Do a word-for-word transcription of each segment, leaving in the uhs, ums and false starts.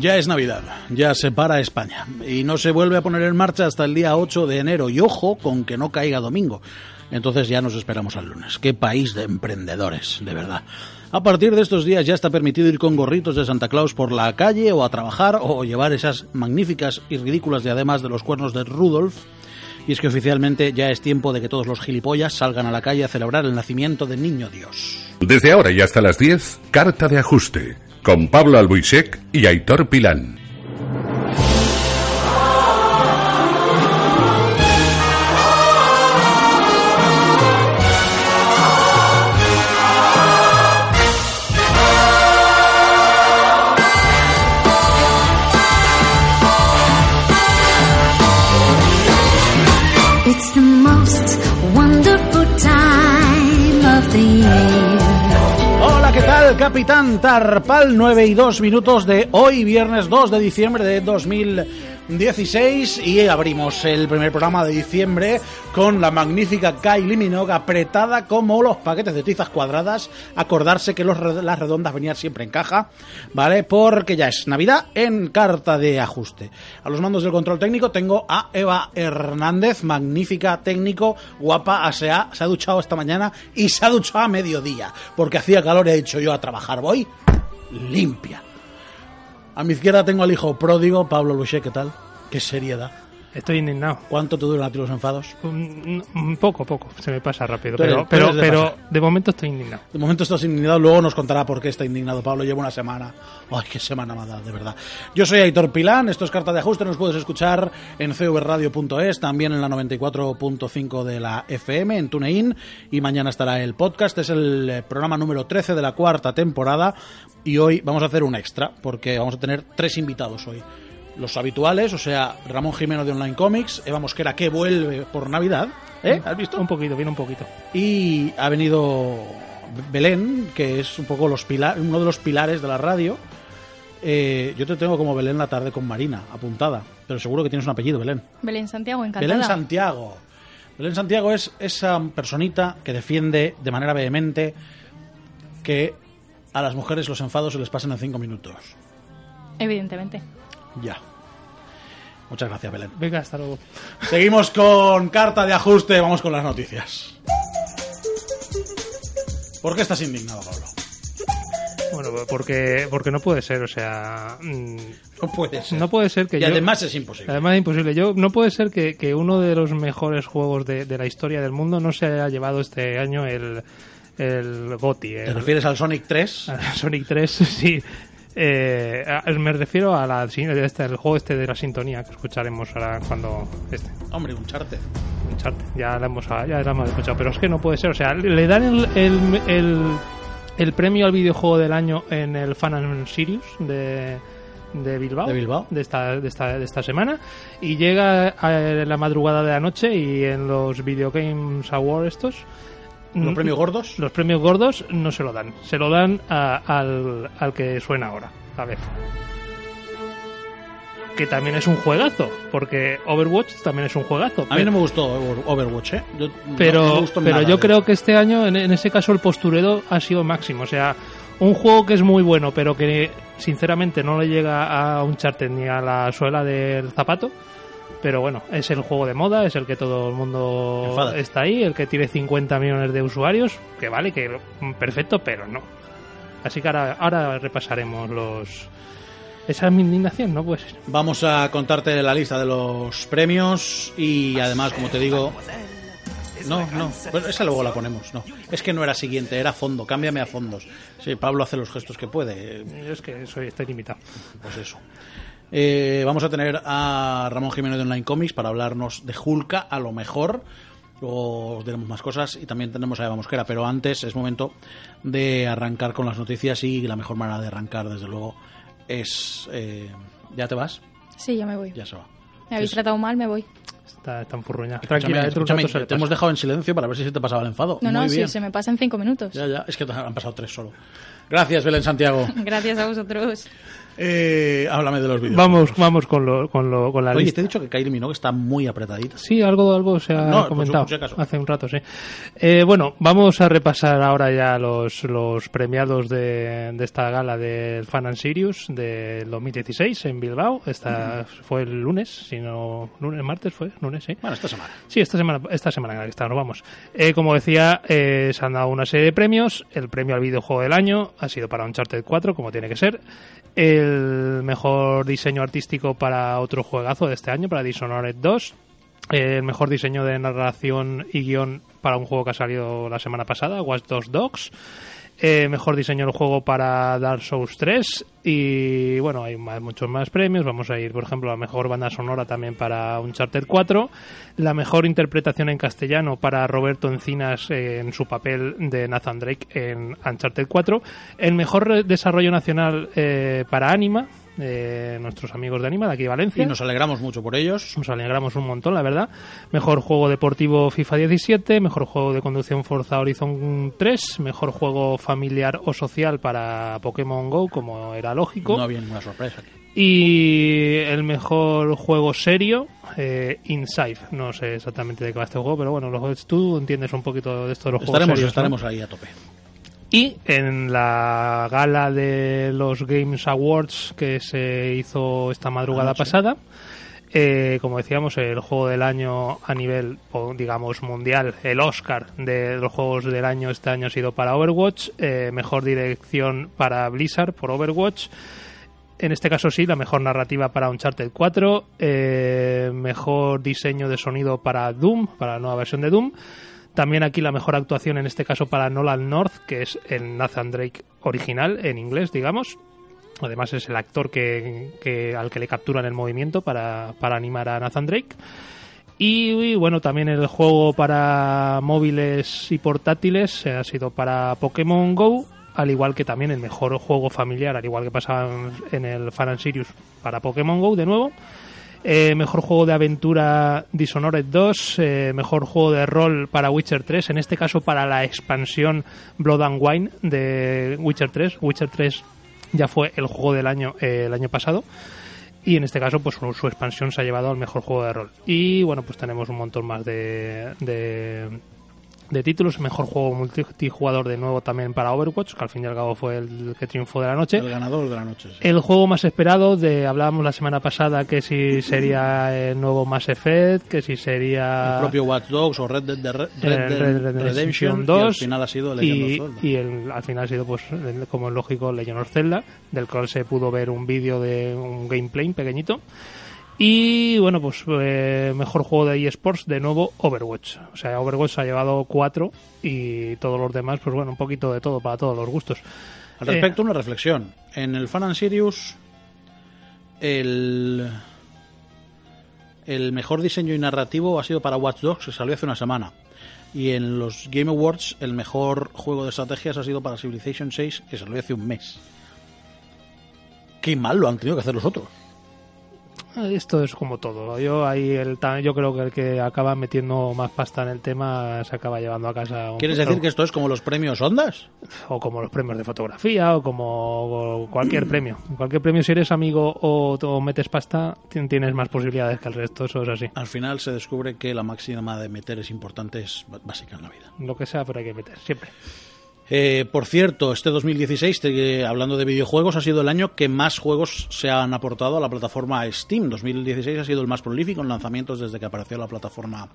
Ya es Navidad, ya se para España y no se vuelve a poner en marcha hasta el día ocho de enero, y ojo con que no caiga domingo, entonces ya nos esperamos al lunes. Qué país de emprendedores, de verdad. A partir de estos días ya está permitido ir con gorritos de Santa Claus por la calle o a trabajar o llevar esas magníficas y ridículas diademas de los cuernos de Rudolf. Y es que oficialmente ya es tiempo de que todos los gilipollas salgan a la calle a celebrar el nacimiento del Niño Dios. Desde ahora y hasta las diez, Carta de Ajuste, con Pablo Albuisek y Aitor Pilán. It's the most wonderful time of the year. Hola, ¿qué tal, Capitán Tarpal? nueve y dos minutos de hoy, viernes dos de diciembre de dos mil dieciséis, y abrimos el primer programa de diciembre con la magnífica Kylie Minogue apretada como los paquetes de tizas cuadradas. Acordarse que los, las redondas venían siempre en caja, ¿vale? Porque ya es Navidad en Carta de Ajuste. A los mandos del control técnico tengo a Eva Hernández, magnífica técnico, guapa, aseá, se ha duchado esta mañana y se ha duchado a mediodía, porque hacía calor y he dicho yo a trabajar voy limpia. A mi izquierda tengo al hijo pródigo, Pablo Luché, ¿qué tal? Qué seriedad. Estoy indignado. ¿Cuánto te duran a ti los enfados? Un, un poco, poco. Se me pasa rápido. Pero, pero, pero, pero de momento estoy indignado. De momento estás indignado. Luego nos contará por qué está indignado Pablo. Llevo una semana. Ay, qué semana me ha dado, de verdad. Yo soy Aitor Pilán. Esto es Carta de Ajuste. Nos puedes escuchar en c v radio punto es, también en la noventa y cuatro punto cinco de la F M, en TuneIn. Y mañana estará el podcast. Es el programa número trece de la cuarta temporada. Y hoy vamos a hacer un extra, porque vamos a tener tres invitados hoy. Los habituales, o sea, Ramón Jimeno de Online Comics, Eva Mosquera, que vuelve por Navidad, ¿eh? ¿Has visto? Un poquito, viene un poquito. Y ha venido Belén, que es un poco los pilar, uno de los pilares de la radio. Eh, yo te tengo como Belén la tarde con Marina, apuntada, pero seguro que tienes un apellido, Belén. Belén Santiago, encantada. Belén Santiago. Belén Santiago es esa personita que defiende de manera vehemente que a las mujeres los enfados se les pasan en cinco minutos. Evidentemente. Ya. Muchas gracias, Belén. Venga, hasta luego. Seguimos con Carta de Ajuste. Vamos con las noticias. ¿Por qué estás indignado, Pablo? Bueno, porque porque no puede ser, o sea... No puede ser. No puede ser que y yo... además es imposible. Además es imposible. Yo, no puede ser que, que uno de los mejores juegos de, de la historia del mundo no se haya llevado este año el, el GOTY. El... ¿Te refieres al Sonic tres? Al Sonic tres, sí. Eh, me refiero a la este, el juego este de la sintonía que escucharemos ahora cuando este. Hombre, Uncharted. Uncharted, ya la hemos ya la hemos escuchado, pero es que no puede ser, o sea, le dan el el, el, el premio al videojuego del año en el Fan and Sirius de de Bilbao, de Bilbao de esta de esta de esta semana, y llega a la madrugada de la noche, y en los Video Games Awards estos, ¿los premios gordos? Los premios gordos no se lo dan. Se lo dan a, al, al que suena ahora. A ver. Que también es un juegazo. Porque Overwatch también es un juegazo. A pero, mí no me gustó Overwatch, ¿eh? Yo, pero no me gustó pero yo de... creo que este año, en, en ese caso, el postureo ha sido máximo. O sea, un juego que es muy bueno, pero que sinceramente no le llega a Uncharted ni a la suela del zapato. Pero bueno, es el juego de moda, es el que todo el mundo enfada. Está ahí, el que tiene cincuenta millones de usuarios, que vale, que perfecto, pero no. Así que ahora, ahora repasaremos los... Esa es mi indignación, ¿no? Pues... Vamos a contarte la lista de los premios y además, como te digo... No, no, pero esa luego la ponemos, no. Es que no era siguiente, era fondo, cámbiame a fondos. Sí, Pablo hace los gestos que puede. Yo es que soy, estoy limitado. Pues eso. Eh, vamos a tener a Ramón Jimeno de Online Comics para hablarnos de Hulka, a lo mejor. Luego tenemos más cosas y también tenemos a Eva Mosquera, pero antes es momento de arrancar con las noticias, y la mejor manera de arrancar, desde luego, es... Eh, ¿Ya te vas? Sí, ya me voy. Ya se va. Me habéis es... tratado mal, me voy. Está tan furruña. Tranquila, escúchame, escúchame, te hemos dejado en silencio para ver si se te pasaba el enfado. No, no, sí, se me pasa en cinco minutos. Ya, ya, es que han pasado tres solo. Gracias, Belén Santiago. Gracias a vosotros. Eh, háblame de los vídeos. Vamos, vamos con lo, con lo, con la Oye, lista. Oye, te he dicho que Kylie Minogue está muy apretadita. Sí, algo, algo se ha no, comentado pues, pues, hace un rato, sí. Eh, bueno, vamos a repasar ahora ya los, los premiados de, de esta gala del Fan and Sirius de dos mil dieciséis en Bilbao. Esta uh-huh. fue el lunes, si no, lunes, martes fue, lunes, sí. Bueno, esta semana. Sí, esta semana, esta semana en la que estamos, vamos. Eh, como decía, eh, se han dado una serie de premios. El premio al videojuego del año ha sido para Uncharted cuatro, como tiene que ser. El El mejor diseño artístico para otro juegazo de este año, para Dishonored dos. El mejor diseño de narración y guión para un juego que ha salido la semana pasada, Watch Dogs. Eh, mejor diseño del juego para Dark Souls tres. Y bueno, hay más, muchos más premios. Vamos a ir, por ejemplo, a la mejor banda sonora también para Uncharted cuatro. La mejor interpretación en castellano para Roberto Encinas eh, en su papel de Nathan Drake en Uncharted cuatro. El mejor desarrollo nacional eh, para Anima. Eh, nuestros amigos de Anima de aquí de Valencia, y nos alegramos mucho por ellos, nos alegramos un montón, la verdad. Mejor juego deportivo FIFA diecisiete, mejor juego de conducción Forza Horizon tres, mejor juego familiar o social para Pokémon GO, como era lógico, no había ninguna sorpresa aquí. Y el mejor juego serio, eh, Inside, no sé exactamente de qué va este juego, pero bueno, los, tú entiendes un poquito de esto de los estaremos, juegos serios, estaremos ¿no? ahí a tope. Y en la gala de los Games Awards que se hizo esta madrugada pasada, eh, como decíamos, el juego del año a nivel, digamos, mundial, el Oscar de los juegos del año este año ha sido para Overwatch, eh, mejor dirección para Blizzard por Overwatch. En este caso sí, la mejor narrativa para Uncharted cuatro, eh, mejor diseño de sonido para Doom, para la nueva versión de Doom. También aquí la mejor actuación, en este caso para Nolan North, que es el Nathan Drake original, en inglés, digamos. Además es el actor que, que al que le capturan el movimiento para, para animar a Nathan Drake. Y, y bueno, también el juego para móviles y portátiles ha sido para Pokémon GO, al igual que también el mejor juego familiar, al igual que pasaba en el Fan and Sirius, para Pokémon GO de nuevo. Eh, mejor juego de aventura Dishonored dos, eh, mejor juego de rol para Witcher tres, en este caso para la expansión Blood and Wine de Witcher tres. Witcher tres ya fue el juego del año eh, el año pasado, y en este caso pues su, su expansión se ha llevado al mejor juego de rol. Y bueno, pues tenemos un montón más de... de de títulos. Mejor juego multijugador de nuevo también para Overwatch, que al fin y al cabo fue el que triunfó de la noche, el ganador de la noche, sí. El juego más esperado, de hablábamos la semana pasada que si sería el nuevo Mass Effect, que si sería el propio Watch Dogs o Red Dead, de Red Dead, Red Dead Redemption, Redemption dos, y al final ha sido Legend of Zelda, y el, al final ha sido pues como es lógico Legend of Zelda, del cual se pudo ver un vídeo de un gameplay pequeñito. Y bueno, pues eh, mejor juego de eSports, de nuevo Overwatch. O sea, Overwatch ha llevado cuatro y todos los demás, pues bueno, un poquito de todo para todos los gustos. Al respecto, eh, una reflexión. En el Fan and Sirius, el, el mejor diseño y narrativo ha sido para Watch Dogs, que salió hace una semana. Y en los Game Awards, el mejor juego de estrategias ha sido para Civilization seis, que salió hace un mes. Qué mal lo han tenido que hacer los otros. Esto es como todo. Yo ahí el yo creo que el que acaba metiendo más pasta en el tema se acaba llevando a casa. Un, ¿Quieres decir un, que esto es como los premios Ondas? O como los premios de fotografía, o como o cualquier premio. Cualquier premio, si eres amigo o, o metes pasta, tienes más posibilidades que el resto. Eso es así. Al final se descubre que la máxima de meter es importante, es básica en la vida. Lo que sea, pero hay que meter, siempre. Eh, por cierto, este dos mil dieciséis, te, eh, hablando de videojuegos, ha sido el año que más juegos se han aportado a la plataforma Steam. dos mil dieciséis ha sido el más prolífico en lanzamientos desde que apareció la plataforma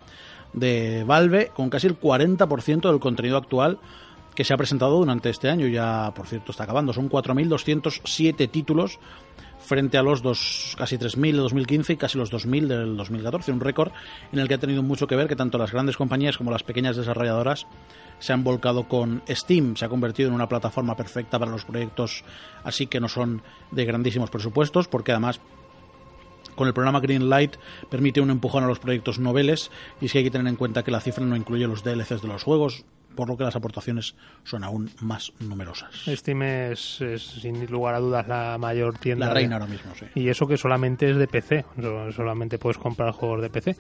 de Valve, con casi el cuarenta por ciento del contenido actual que se ha presentado durante este año. Ya, por cierto, está acabando. Son cuatro mil doscientos siete títulos frente a los dos, casi tres mil de dos mil quince y casi los dos mil del dos mil catorce. Un récord en el que ha tenido mucho que ver que tanto las grandes compañías como las pequeñas desarrolladoras se han volcado con Steam. Se ha convertido en una plataforma perfecta para los proyectos así que no son de grandísimos presupuestos, porque además con el programa Greenlight permite un empujón a los proyectos noveles, y sí hay que tener en cuenta que la cifra no incluye los D L Cs de los juegos, por lo que las aportaciones son aún más numerosas. Steam es, es sin lugar a dudas la mayor tienda, la reina de, ahora mismo, sí. Y eso que solamente es de P C, solamente puedes comprar juegos de P C.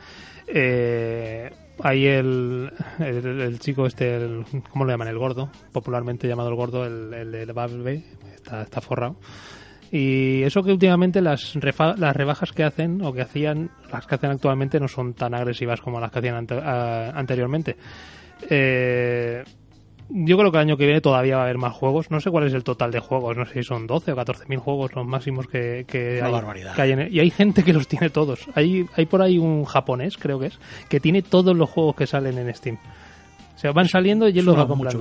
Eh, ahí el, el, el chico este, el, ¿cómo lo llaman? El gordo, popularmente llamado el gordo, el, el, el Babbe, está, está forrado. Y eso que últimamente las, refa, las rebajas que hacen o que hacían, las que hacen actualmente no son tan agresivas como las que hacían ante, a, anteriormente. Eh, yo creo que el año que viene todavía va a haber más juegos. No sé cuál es el total de juegos, no sé si son doce o catorce mil juegos los máximos que, que, hay, barbaridad. que hay. En, y hay gente que los tiene todos. Hay, hay por ahí un japonés, creo que es, que tiene todos los juegos que salen en Steam. O sea, van saliendo y él los va comprando.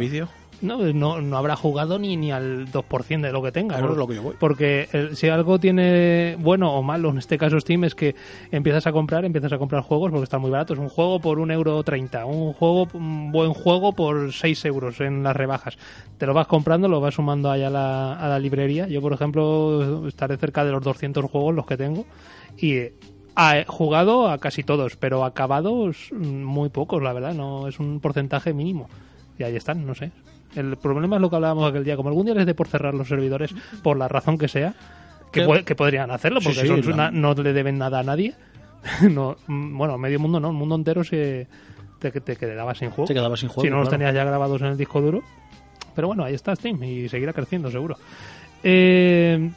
No, no, no habrá jugado ni, ni al dos por ciento de lo que tenga. Claro, ¿no? Lo que yo voy. Porque el, si algo tiene bueno o malo, en este caso Steam, es que empiezas a comprar, empiezas a comprar juegos porque están muy baratos. Un juego por un euro treinta, un juego, un buen juego por seis euros en las rebajas. Te lo vas comprando, lo vas sumando allá a la, a la librería. Yo, por ejemplo, estaré cerca de los doscientos juegos los que tengo y eh, he jugado a casi todos, pero acabados muy pocos, la verdad. No es un porcentaje mínimo. Y ahí están, no sé. El problema es lo que hablábamos aquel día, como algún día les dé por cerrar los servidores, por la razón que sea, que, po- que podrían hacerlo, porque sí, sí, son, claro. na- no le deben nada a nadie. no, bueno, medio mundo no, el mundo entero se te, te quedaba sin juego. Te quedaba sin juego. Si no claro. Los tenías ya grabados en el disco duro. Pero bueno, ahí está Steam y seguirá creciendo seguro. Eh,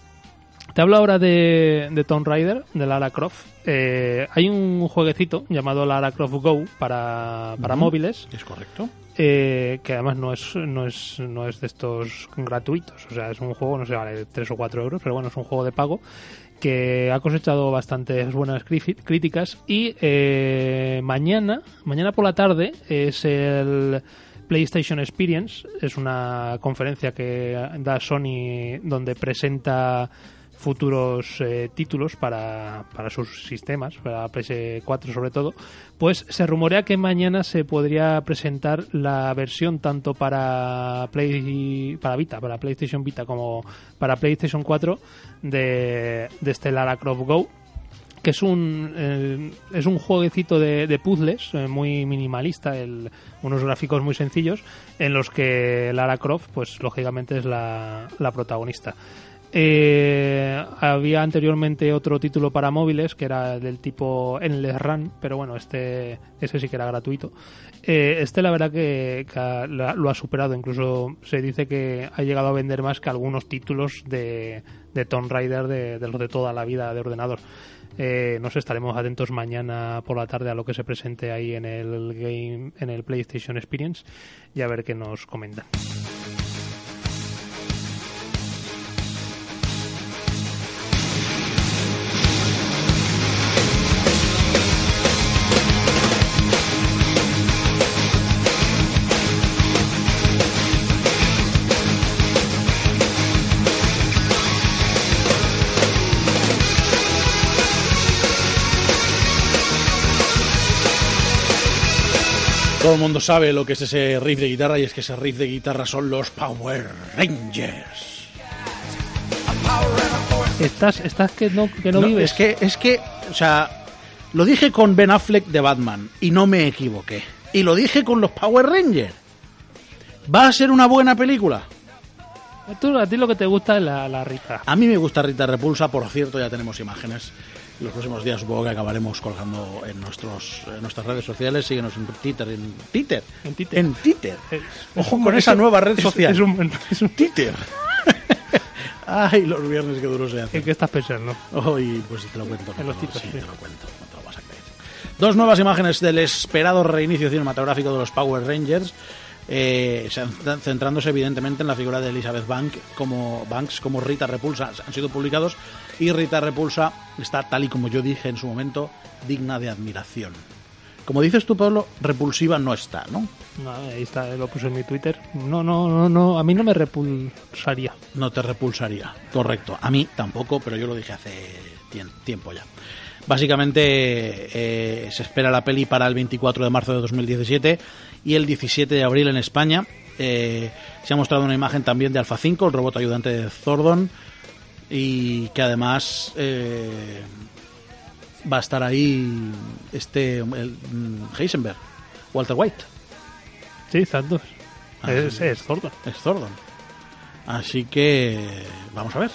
te hablo ahora de, de Tomb Raider, de Lara Croft. Eh, hay un jueguecito llamado Lara Croft Go para, para uh-huh. móviles. Es correcto. Eh, que además no es no es no es de estos gratuitos, o sea, es un juego, no sé, vale tres o cuatro euros, pero bueno, es un juego de pago que ha cosechado bastantes buenas cri- críticas y eh, mañana mañana por la tarde es el PlayStation Experience, es una conferencia que da Sony donde presenta futuros eh, títulos para, para sus sistemas, para P S cuatro sobre todo. Pues se rumorea que mañana se podría presentar la versión tanto para Play, para Vita, para PlayStation Vita como para PlayStation cuatro de, de este Lara Croft Go, que es un eh, es un jueguecito de, de puzzles eh, muy minimalista, el, unos gráficos muy sencillos en los que Lara Croft pues lógicamente es la, la protagonista. Eh, había anteriormente otro título para móviles que era del tipo Endless Run, pero bueno, este ese sí que era gratuito. Eh, este la verdad que, que ha, lo ha superado, incluso se dice que ha llegado a vender más que algunos títulos de, de Tomb Raider de, de los de toda la vida de ordenador. Eh, no sé, estaremos atentos mañana por la tarde a lo que se presente ahí en el game, en el PlayStation Experience, y a ver qué nos comentan. Todo el mundo sabe lo que es ese riff de guitarra, y es que ese riff de guitarra son los Power Rangers. Estás, estás que no, que no, no vives. Es que, es que, o sea, lo dije con Ben Affleck de Batman y no me equivoqué. Y lo dije con los Power Rangers. Va a ser una buena película. Tú, a ti lo que te gusta es la, la Rita. A mí me gusta Rita Repulsa, por cierto, ya tenemos imágenes. Los próximos días supongo que acabaremos colgando en nuestros en nuestras redes sociales. Síguenos en Twitter. En Twitter. En Twitter. En Twitter. Es, Ojo es con un, esa es, nueva red social. Es, es, un, es un Twitter. Ay, los viernes que duros se hacen. ¿En qué estás pensando? Hoy, oh, pues te lo cuento. En no, los títulos, sí, sí, te lo cuento. No te lo vas a creer. Dos nuevas imágenes del esperado reinicio cinematográfico de los Power Rangers. Eh, centrándose evidentemente en la figura de Elizabeth Banks como, Banks como Rita Repulsa, han sido publicados, y Rita Repulsa está, tal y como yo dije en su momento, digna de admiración. Como dices tú, Pablo, repulsiva no está, ¿no? No, ahí está, lo puse en mi Twitter. No, no, no, no, a mí no me repulsaría. No te repulsaría, correcto. A mí tampoco, pero yo lo dije hace tiempo ya. Básicamente eh, se espera la peli para el veinticuatro de marzo de dos mil diecisiete y el diecisiete de abril en España. Eh, se ha mostrado una imagen también de Alpha cinco, el robot ayudante de Zordon, y que además eh, va a estar ahí este el, Heisenberg, Walter White. Sí, están dos. Ah, es, es Zordon. Es Zordon. Así que vamos a ver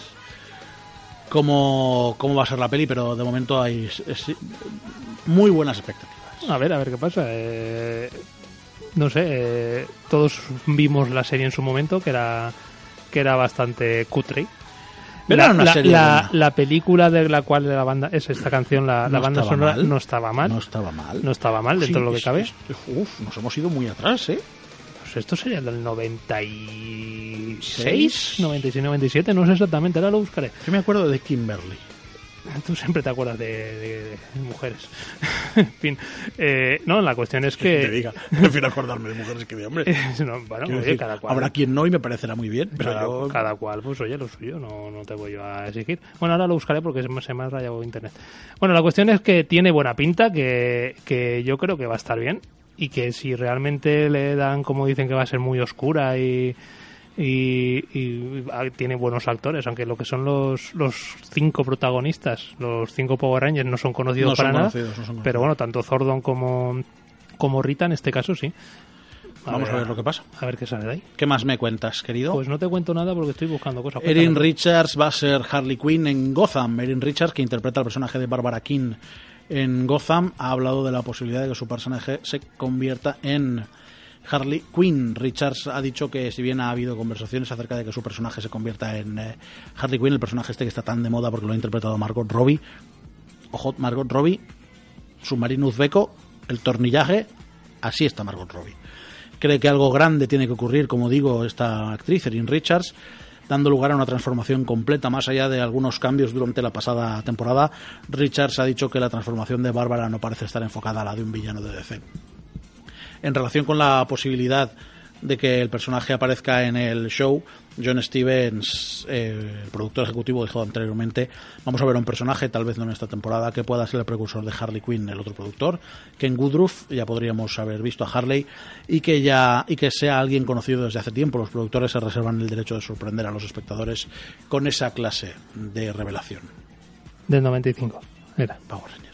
Cómo, cómo va a ser la peli, pero de momento hay es, es, muy buenas expectativas. A ver, a ver qué pasa. Eh, no sé, eh, todos vimos la serie en su momento, que era, que era bastante cutre. Pero la, era una serie la, la, la película de la cual la banda es esta canción, la, no la banda sonora, mal. no estaba mal. No estaba mal. No estaba mal, dentro sí, de lo que es, cabe. Es, uf, nos hemos ido muy atrás, ¿eh? Pues esto sería del noventa y seis, noventa y seis, noventa y siete, no sé exactamente, ahora lo buscaré. Yo me acuerdo de Kimberly. Tú siempre te acuerdas de, de, de mujeres. En fin, eh, no, la cuestión es que... que te diga, prefiero acordarme de mujeres que de hombres. Eh, no, bueno, oye, decir, cada cual. Habrá quien no y me parecerá muy bien, pero cada, yo... cada cual, pues oye, lo suyo, no, no te voy yo a exigir. Bueno, ahora lo buscaré porque se me ha rayado internet. Bueno, la cuestión es que tiene buena pinta, que, que yo creo que va a estar bien y que si realmente le dan, como dicen, que va a ser muy oscura y... Y, y tiene buenos actores, aunque lo que son los, los cinco protagonistas, los cinco Power Rangers, no son conocidos no para son nada, conocidos, no son conocidos. Pero bueno, tanto Zordon como, como Rita en este caso sí. A Vamos ver, a ver lo que pasa. A ver qué sale de ahí. ¿Qué más me cuentas, querido? Pues no te cuento nada porque estoy buscando cosas. Erin Richards va a ser Harley Quinn en Gotham. Erin Richards, que interpreta al personaje de Barbara King en Gotham, ha hablado de la posibilidad de que su personaje se convierta en... Harley Quinn. Richards ha dicho que si bien ha habido conversaciones acerca de que su personaje se convierta en eh, Harley Quinn, el personaje este que está tan de moda porque lo ha interpretado Margot Robbie, ojo, Margot Robbie, submarino uzbeco, el tornillaje, así está Margot Robbie. Cree que algo grande tiene que ocurrir, como digo, esta actriz, Erin Richards, dando lugar a una transformación completa, más allá de algunos cambios durante la pasada temporada. Richards ha dicho que la transformación de Bárbara no parece estar enfocada a la de un villano de D C. En relación con la posibilidad de que el personaje aparezca en el show, John Stevens, eh, el productor ejecutivo, dijo anteriormente: vamos a ver un personaje, tal vez no en esta temporada, que pueda ser el precursor de Harley Quinn, el otro productor, Ken Woodruff, ya podríamos haber visto a Harley, y que ya y que sea alguien conocido desde hace tiempo. Los productores se reservan el derecho de sorprender a los espectadores con esa clase de revelación. Del noventa y cinco, era Power Rangers.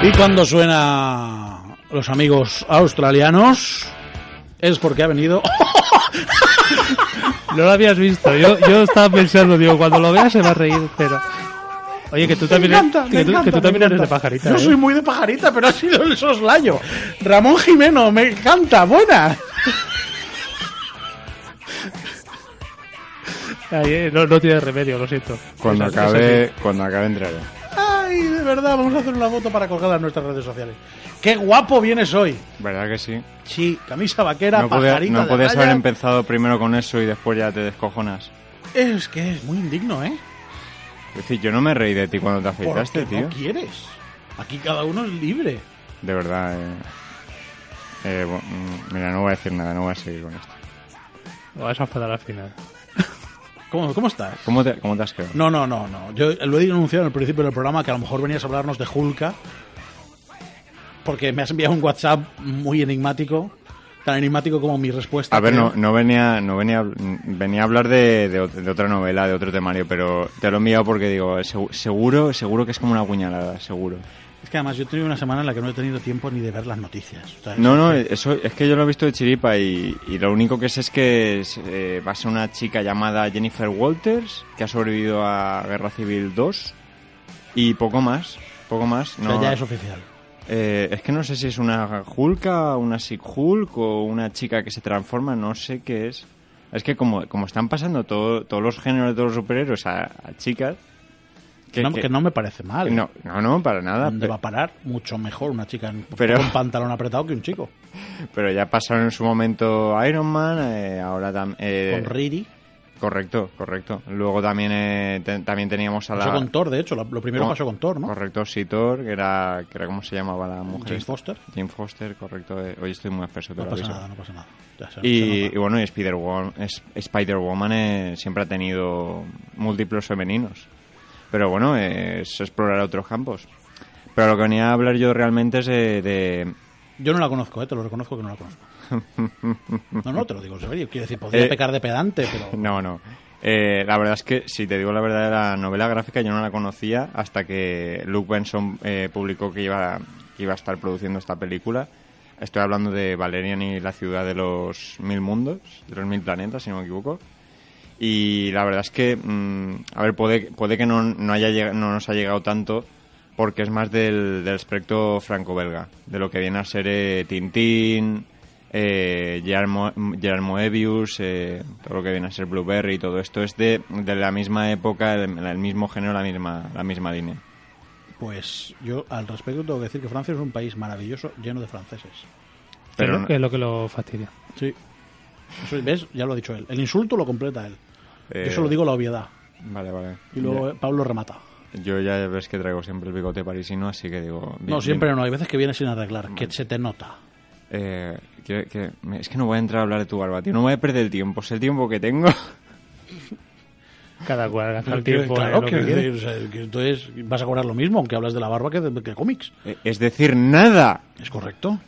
Y cuando suena los amigos australianos es porque ha venido... No lo habías visto, yo, yo estaba pensando, digo, cuando lo veas se va a reír, pero... Oye, que tú me también, encanta, que tú, encanta, que tú también eres de pajarita. Yo ¿eh? soy muy de pajarita, pero ha sido el soslayo. Ramón Jimeno, me encanta, buena. Ay, no, no tiene remedio, lo siento. Cuando pues, acabe, cuando acabe entraré. Ay, de verdad, vamos a hacer una foto para colgarla en nuestras redes sociales. ¡Qué guapo vienes hoy! ¿Verdad que sí? Sí, camisa vaquera, no pajarita podía, no de No podías haber empezado primero con eso y después ya te descojonas. Es que es muy indigno, ¿eh? Es decir, yo no me reí de ti cuando te afeitaste, tío. ¿Por qué no quieres? Aquí cada uno es libre. De verdad, eh... eh bueno, mira, no voy a decir nada, no voy a seguir con esto. Lo vas a enfadar al final. ¿Cómo, ¿Cómo estás? ¿Cómo te, ¿Cómo te has quedado? No, no, no, no. Yo lo he denunciado al principio del programa que a lo mejor venías a hablarnos de Hulka, porque me has enviado un WhatsApp muy enigmático, tan enigmático como mi respuesta. A ver, no, no venía no venía, venía a hablar de, de, de otra novela, de otro temario, pero te lo he enviado porque digo, seguro seguro que es como una puñalada, seguro. Es que además yo he tenido una semana en la que no he tenido tiempo ni de ver las noticias. ¿Sabes? No, no, eso es que yo lo he visto de chiripa y, y lo único que sé es que es, eh, va a ser una chica llamada Jennifer Walters que ha sobrevivido a Guerra Civil dos y poco más, poco más. No, o sea, ya es oficial. Eh, es que no sé si es una Hulka, una Sig Hulk o una chica que se transforma, no sé qué es. Es que como, como están pasando todo, todos los géneros de todos los superhéroes a, a chicas... Que no, que, que no me parece mal. No, no, no para nada. ¿Dónde pero, va a parar? Mucho mejor una chica en, pero, con pantalón apretado que un chico. Pero ya pasaron en su momento Iron Man, eh, ahora también... Eh, con Riri. Correcto, correcto. Luego también eh, te, también teníamos a la... Pasó con Thor, de hecho. Lo, lo primero no, pasó con Thor, ¿no? Correcto, sí, Thor, que era... Que era ¿Cómo se llamaba la mujer? Jane Foster. Jane Foster, correcto. Eh, hoy estoy muy espeso. No pasa nada, no pasa nada. Ya, se, y, se nada. Y bueno, y Spider-Woman, es, Spider-Woman eh, siempre ha tenido múltiplos femeninos. Pero bueno, es explorar otros campos. Pero lo que venía a hablar yo realmente es de... de... Yo no la conozco, ¿eh? Te lo reconozco que no la conozco. No, no, te lo digo en serio. Quiero decir, podría eh, pecar de pedante, pero... No, no. Eh, la verdad es que, si te digo la verdad, la novela gráfica yo no la conocía hasta que Luke Benson eh, publicó que iba, que iba a estar produciendo esta película. Estoy hablando de Valerian y la ciudad de los mil mundos, de los mil planetas, si no me equivoco. Y la verdad es que, mmm, a ver, puede, puede que no, no, haya llegado, no nos ha llegado tanto porque es más del, del espectro franco-belga, de lo que viene a ser eh, Tintín, eh, Gerard, Mo, Gerard Moebius, eh, todo lo que viene a ser Blueberry y todo esto. Es de, de la misma época, el, el mismo género, la misma, la misma línea. Pues yo al respecto tengo que decir que Francia es un país maravilloso, lleno de franceses. Pero es lo que, lo que lo fastidia. Sí. Eso, ¿ves? Ya lo ha dicho él. El insulto lo completa él. Eh, yo solo digo la obviedad. Vale, vale. Y luego ya. Pablo remata. Yo ya ves que traigo siempre el bigote parisino, así que digo... Bien, no, siempre bien. No. Hay veces que viene sin arreglar, vale. Que se te nota. Eh, que, que, es que no voy a entrar a hablar de tu barba, tío. No voy a perder el tiempo. Es el tiempo que tengo... Cada cual gasta el tiempo. Claro, que, que o sea, que entonces vas a cobrar lo mismo, aunque hablas de la barba que de, que de cómics. Es decir, nada. Es correcto.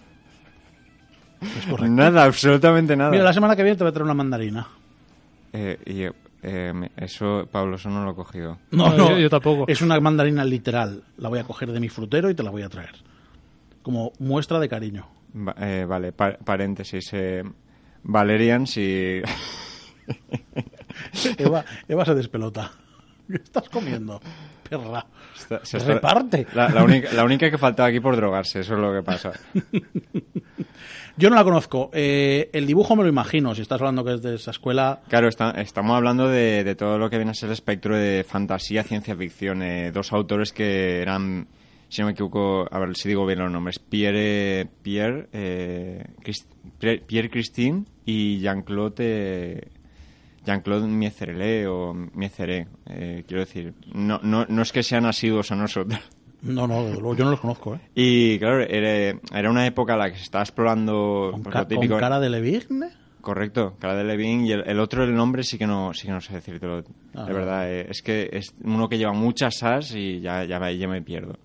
Es correcto. Nada, absolutamente nada. Mira, la semana que viene te voy a traer una mandarina. Eh, y, eh, eso, Pablo, eso no lo he cogido. No, no, no yo, yo tampoco. Es una mandarina literal. La voy a coger de mi frutero y te la voy a traer. Como muestra de cariño. Va, eh, vale, par- paréntesis. Eh, Valerian, si... Eva, Eva se despelota. ¿Qué estás comiendo, perra? Está, se está, reparte. La, la, única, la única que faltaba aquí por drogarse, eso es lo que pasa. Yo no la conozco. Eh, el dibujo me lo imagino, si estás hablando que es de esa escuela... Claro, está, estamos hablando de, de todo lo que viene a ser el espectro de fantasía, ciencia ficción. Eh, dos autores que eran, si no me equivoco, a ver si digo bien los nombres, Pierre, Pierre, eh, Christ, Pierre, Pierre Christine y Jean-Claude... Eh, Jean-Claude Mieserle o Mieseré, eh, quiero decir, no, no, no es que sean asiduos a nosotros. No, no, yo no los conozco, ¿eh? Y claro, era, era una época en la que se estaba explorando... ¿Con, pues, ca- típico, ¿con Cara Delevingne? Correcto, Cara Delevingne, y el, el otro, el nombre, sí que no sí que no sé decírtelo, ah, de verdad. Eh, es que es uno que lleva muchas as y ya, ya, ya me pierdo.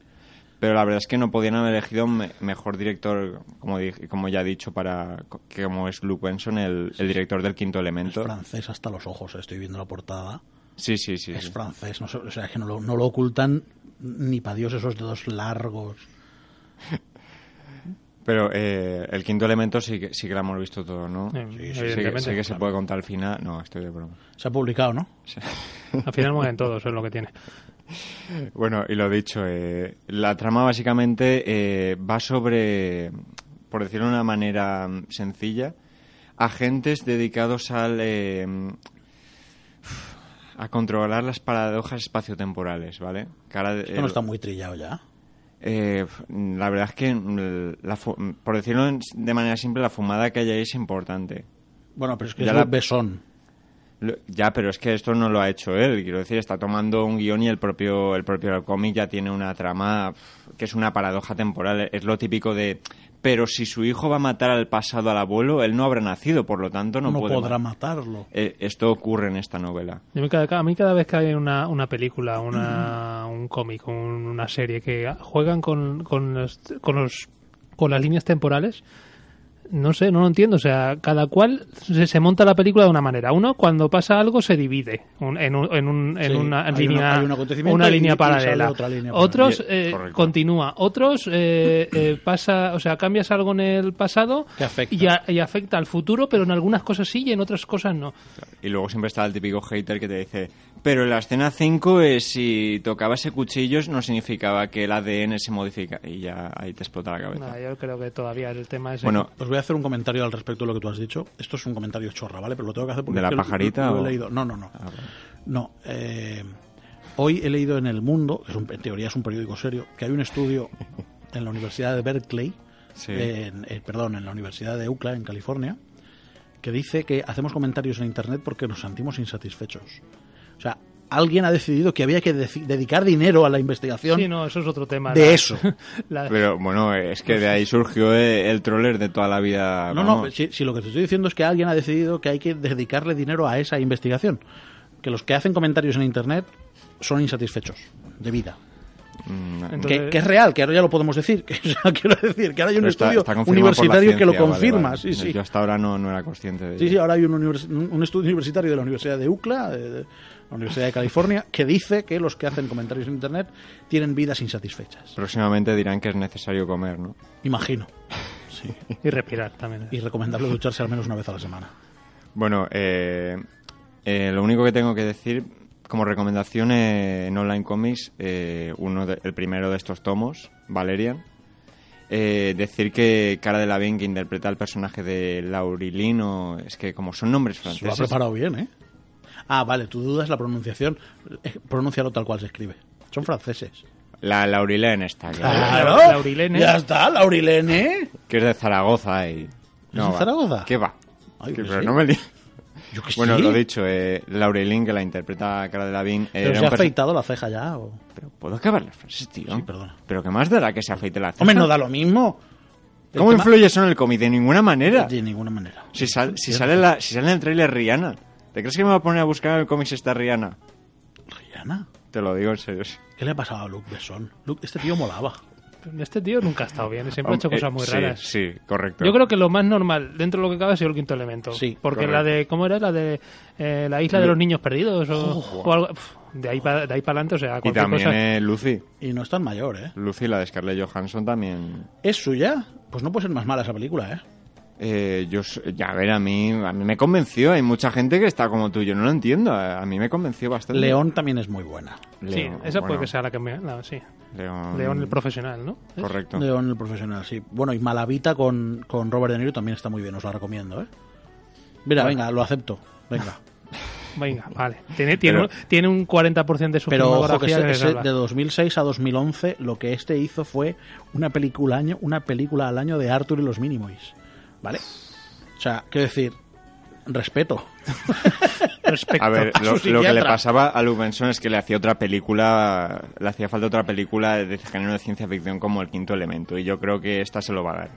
Pero la verdad es que no podían haber elegido me, mejor director, como, dije, como ya he dicho, para que como es Luke Benson, el, sí, el director del Quinto Elemento. Es francés hasta los ojos, estoy viendo la portada. Sí, sí, sí. Es sí. francés, no, o sea, es que no lo, no lo ocultan ni para Dios esos dedos largos. Pero eh, el Quinto Elemento sí que, sí que lo hemos visto todo, ¿no? Sí, sí, sí, sí, que, sí que se puede contar al final. No, estoy de broma. Se ha publicado, ¿no? Sí. Al final mueren todos, eso es lo que tiene. Bueno, y lo dicho, eh, la trama básicamente eh, va sobre, por decirlo de una manera sencilla, agentes dedicados al eh, a controlar las paradojas espaciotemporales, ¿vale? Cara de, Esto no está muy trillado ya. Eh, la verdad es que, la, por decirlo de manera simple, la fumada que hay ahí es importante. Bueno, pero es que ya es la besón. Ya, pero es que esto no lo ha hecho él. Quiero decir, está tomando un guión y el propio el propio cómic ya tiene una trama que es una paradoja temporal. Es lo típico de, pero si su hijo va a matar al pasado al abuelo, él no habrá nacido, por lo tanto no, no puede podrá mat- matarlo. Eh, esto ocurre en esta novela. A mí cada vez que hay una, una película, una, un cómic, un, una serie que juegan con, con, los, con, los, con las líneas temporales... No sé, no lo entiendo. O sea, cada cual se, se monta la película de una manera. Uno, cuando pasa algo, se divide un, en, un, en, un, en sí, una línea un una línea y, paralela. Y otra línea Otros eh, continúa. Otros eh, eh, pasa, o sea, cambias algo en el pasado afecta. Y, a, y afecta al futuro, pero en algunas cosas sí y en otras cosas no. Y luego siempre está el típico hater que te dice, pero en la escena cinco, eh, si tocaba ese cuchillo, no significaba que el A D N se modifica. Y ya ahí te explota la cabeza. Nah, yo creo que todavía el tema es... Bueno, el... voy a hacer un comentario al respecto de lo que tú has dicho. Esto es un comentario chorra, ¿vale? Pero lo tengo que hacer porque... ¿De la pajarita? Lo, lo, lo he leído. No, no, no. Ah, bueno. No. Eh, hoy he leído en El Mundo, que es un, en teoría es un periódico serio, que hay un estudio en la Universidad de Berkeley, sí. en, eh, perdón, en la Universidad de U C L A, en California, que dice que hacemos comentarios en Internet porque nos sentimos insatisfechos. O sea, alguien ha decidido que había que de- dedicar dinero a la investigación. Sí, no, eso es otro tema. De la, eso. La... Pero bueno, es que de ahí surgió el troller de toda la vida. No, vamos. no, si, si lo que te estoy diciendo es que alguien ha decidido que hay que dedicarle dinero a esa investigación. Que los que hacen comentarios en Internet son insatisfechos de vida. Entonces, que, que es real, que ahora ya lo podemos decir, que, o sea, quiero decir que ahora hay un está, estudio está universitario que lo confirma. Vale, vale. Sí, sí. Yo hasta ahora no, no era consciente de sí, ello. Sí, ahora hay un, univers- un estudio universitario de la Universidad de U C L A, de, de la Universidad de California, que dice que los que hacen comentarios en Internet tienen vidas insatisfechas. Próximamente dirán que es necesario comer, ¿no? Imagino. Sí. Y respirar también. Es. Y recomendable ducharse al menos una vez a la semana. Bueno, eh, eh, lo único que tengo que decir... Como recomendación eh, en Online Comics, eh, uno de, el primero de estos tomos, Valerian, eh, decir que Cara Delevingne, que interpreta el personaje de Laureline, o, es que como son nombres franceses... Se lo ha preparado bien, ¿eh? Ah, vale, tú dudas la pronunciación, pronúncialo tal cual se escribe, son franceses. La Laureline está, claro. Claro, Laureline. Ya está, Laureline. Que es de Zaragoza y... No, ¿es de Zaragoza? ¿Qué va? Ay, que, pero sí. No me li... Bueno, sí. Lo dicho, eh, Laureline, que la interpreta Cara Delevingne... Eh, ¿Pero se ha perso- afeitado la ceja ya? O... Pero puedo acabar las frases, tío. Sí, perdona. ¿Pero qué más dará que se afeite la ceja? Hombre, no da lo mismo. ¿Cómo el influye tema... eso en el cómic? De ninguna manera. De ninguna manera. Si, sal, si, sale la, si sale en el tráiler Rihanna. ¿Te crees que me va a poner a buscar en el cómic si está Rihanna? ¿Rihanna? Te lo digo en serio. ¿Qué le ha pasado a Luke Benson? Luke, este tío molaba. Este tío nunca ha estado bien, siempre ha hecho cosas muy sí, raras. Sí, correcto. Yo creo que lo más normal, dentro de lo que cabe, ha sido El Quinto Elemento. Sí, porque correcto. La de, ¿cómo era? La de eh, la isla de los niños perdidos o, oh, o algo... Pf, de ahí para pa adelante, o sea, cualquier cosa. Y también cosa... Eh, Lucy. Y no es tan mayor, ¿eh? Lucy, la de Scarlett Johansson, también... ¿Es suya? Pues no puede ser más mala esa película, ¿eh? Eh, yo, ya, a ver, a mí, a mí me convenció. Hay mucha gente que está como tú, yo no lo entiendo. A mí me convenció bastante. León también es muy buena. León, sí, esa bueno. Puede que sea la que me... La, sí. León... León el profesional, ¿no? ¿Es? Correcto. León el profesional, sí. Bueno, y Malavita con, con Robert De Niro también está muy bien, os la recomiendo, ¿eh? Mira, bueno. Venga, lo acepto. Venga. Venga, vale. Tiene, tiene, pero, un, tiene un cuarenta por ciento de su filmografía. Pero ojo, que de dos mil seis a dos mil once lo que este hizo fue una película, año, una película al año de Arthur y los Minimoys. ¿Vale? O sea, quiero decir, respeto. Respecto a ver, a lo, lo que le pasaba a Luke Benson es que le hacía otra película, le hacía falta otra película de género de ciencia ficción como El Quinto Elemento, y yo creo que esta se lo va a dar.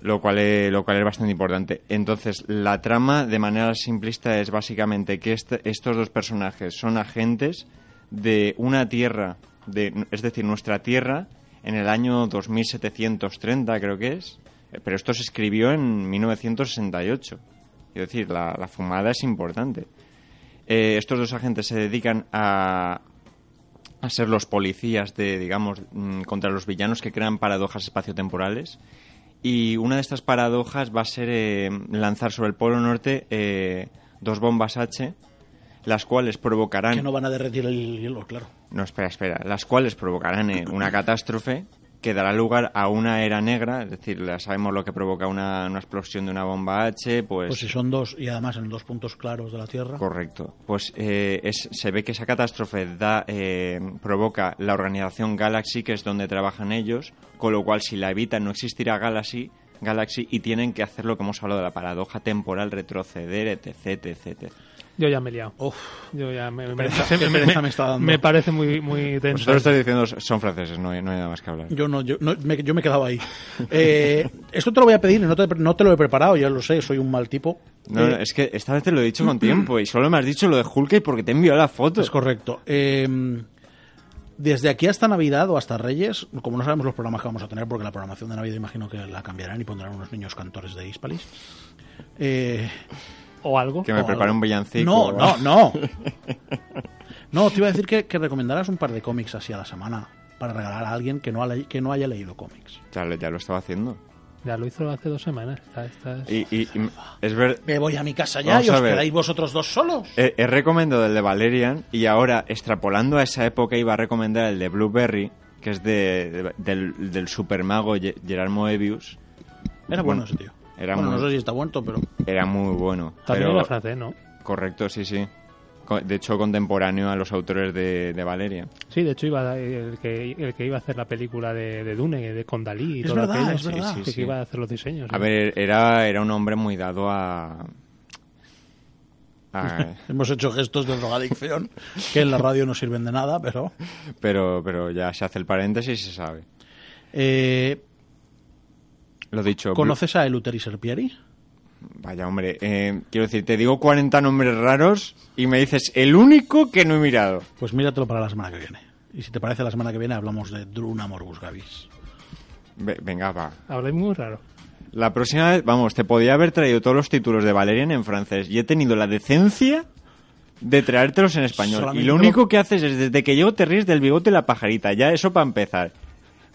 Lo cual es, lo cual es bastante importante. Entonces, la trama, de manera simplista, es básicamente que este, estos dos personajes son agentes de una tierra, de, es decir, nuestra tierra, en el año dos mil setecientos treinta, creo que es. Pero esto se escribió en mil novecientos sesenta y ocho. Es decir, la, la fumada es importante. Eh, estos dos agentes se dedican a, a ser los policías de, digamos, contra los villanos que crean paradojas espaciotemporales. Y una de estas paradojas va a ser eh, lanzar sobre el Polo Norte eh, dos bombas H, las cuales provocarán... Que no van a derretir el hielo, claro. No, espera, espera. Las cuales provocarán eh, una catástrofe... que dará lugar a una era negra, es decir, ya sabemos lo que provoca una, una explosión de una bomba H, pues... Pues si son dos, y además en dos puntos claros de la Tierra. Correcto. Pues eh, es, se ve que esa catástrofe da eh, provoca la organización Galaxy, que es donde trabajan ellos, con lo cual si la evitan no existirá Galaxy, Galaxy y tienen que hacer lo que hemos hablado de la paradoja temporal, retroceder, etc, etcétera. Yo ya me he liado. Uf, yo ya me, me, pereza, me, me, me está dando. Me parece muy, muy denso. Pues estás diciendo son franceses, no hay, no hay nada más que hablar. Yo no, yo, no, me, yo me he quedado ahí. Eh, esto te lo voy a pedir, no te, no te lo he preparado, ya lo sé, soy un mal tipo. No, eh, no, es que esta vez te lo he dicho con tiempo y solo me has dicho lo de Hulka y porque te he enviado la foto. Es correcto. Eh, desde aquí hasta Navidad o hasta Reyes, como no sabemos los programas que vamos a tener, porque la programación de Navidad imagino que la cambiarán y pondrán unos niños cantores de Hispalis. Eh... O algo. Que me prepare un villancico. No, no, no. No, te iba a decir que, que recomendaras un par de cómics así a la semana para regalar a alguien que no, ha, que no haya leído cómics. Ya, ya lo estaba haciendo. Ya lo hizo hace dos semanas. Está, está... Y, y, y es ver... Me voy a mi casa ya. Vamos y os quedáis vosotros dos solos. He, he recomendado el de Valerian y ahora, extrapolando a esa época, iba a recomendar el de Blueberry, que es de, de, del, del supermago Gerard Moebius. Era bueno, bueno ese tío. Era bueno, muy, no sé si está bueno, pero... Era muy bueno. También era francés, ¿no? Correcto, sí, sí. De hecho, contemporáneo a los autores de, de Valeria. Sí, de hecho, iba a, el, que, el que iba a hacer la película de, de Dune, de con Dalí y todo aquello. Es verdad, sí, sí, sí. Que iba a hacer los diseños. A ¿sí? ver, era, era un hombre muy dado a... a... Hemos hecho gestos de drogadicción que en la radio no sirven de nada, pero... Pero, pero ya se hace el paréntesis y se sabe. Eh... Lo dicho, ¿conoces a Eleuterio Serpieri? Vaya, hombre, eh, quiero decir, te digo cuarenta nombres raros y me dices el único que no he mirado. Pues míratelo para la semana que viene. Y si te parece, la semana que viene hablamos de Druna Morbus Gavis. Venga, va. Habláis muy raro. La próxima vez, vamos, te podía haber traído todos los títulos de Valerian en francés y he tenido la decencia de traértelos en español. Solamente y lo único que haces es, desde que llego te ríes del bigote y la pajarita, ya eso para empezar.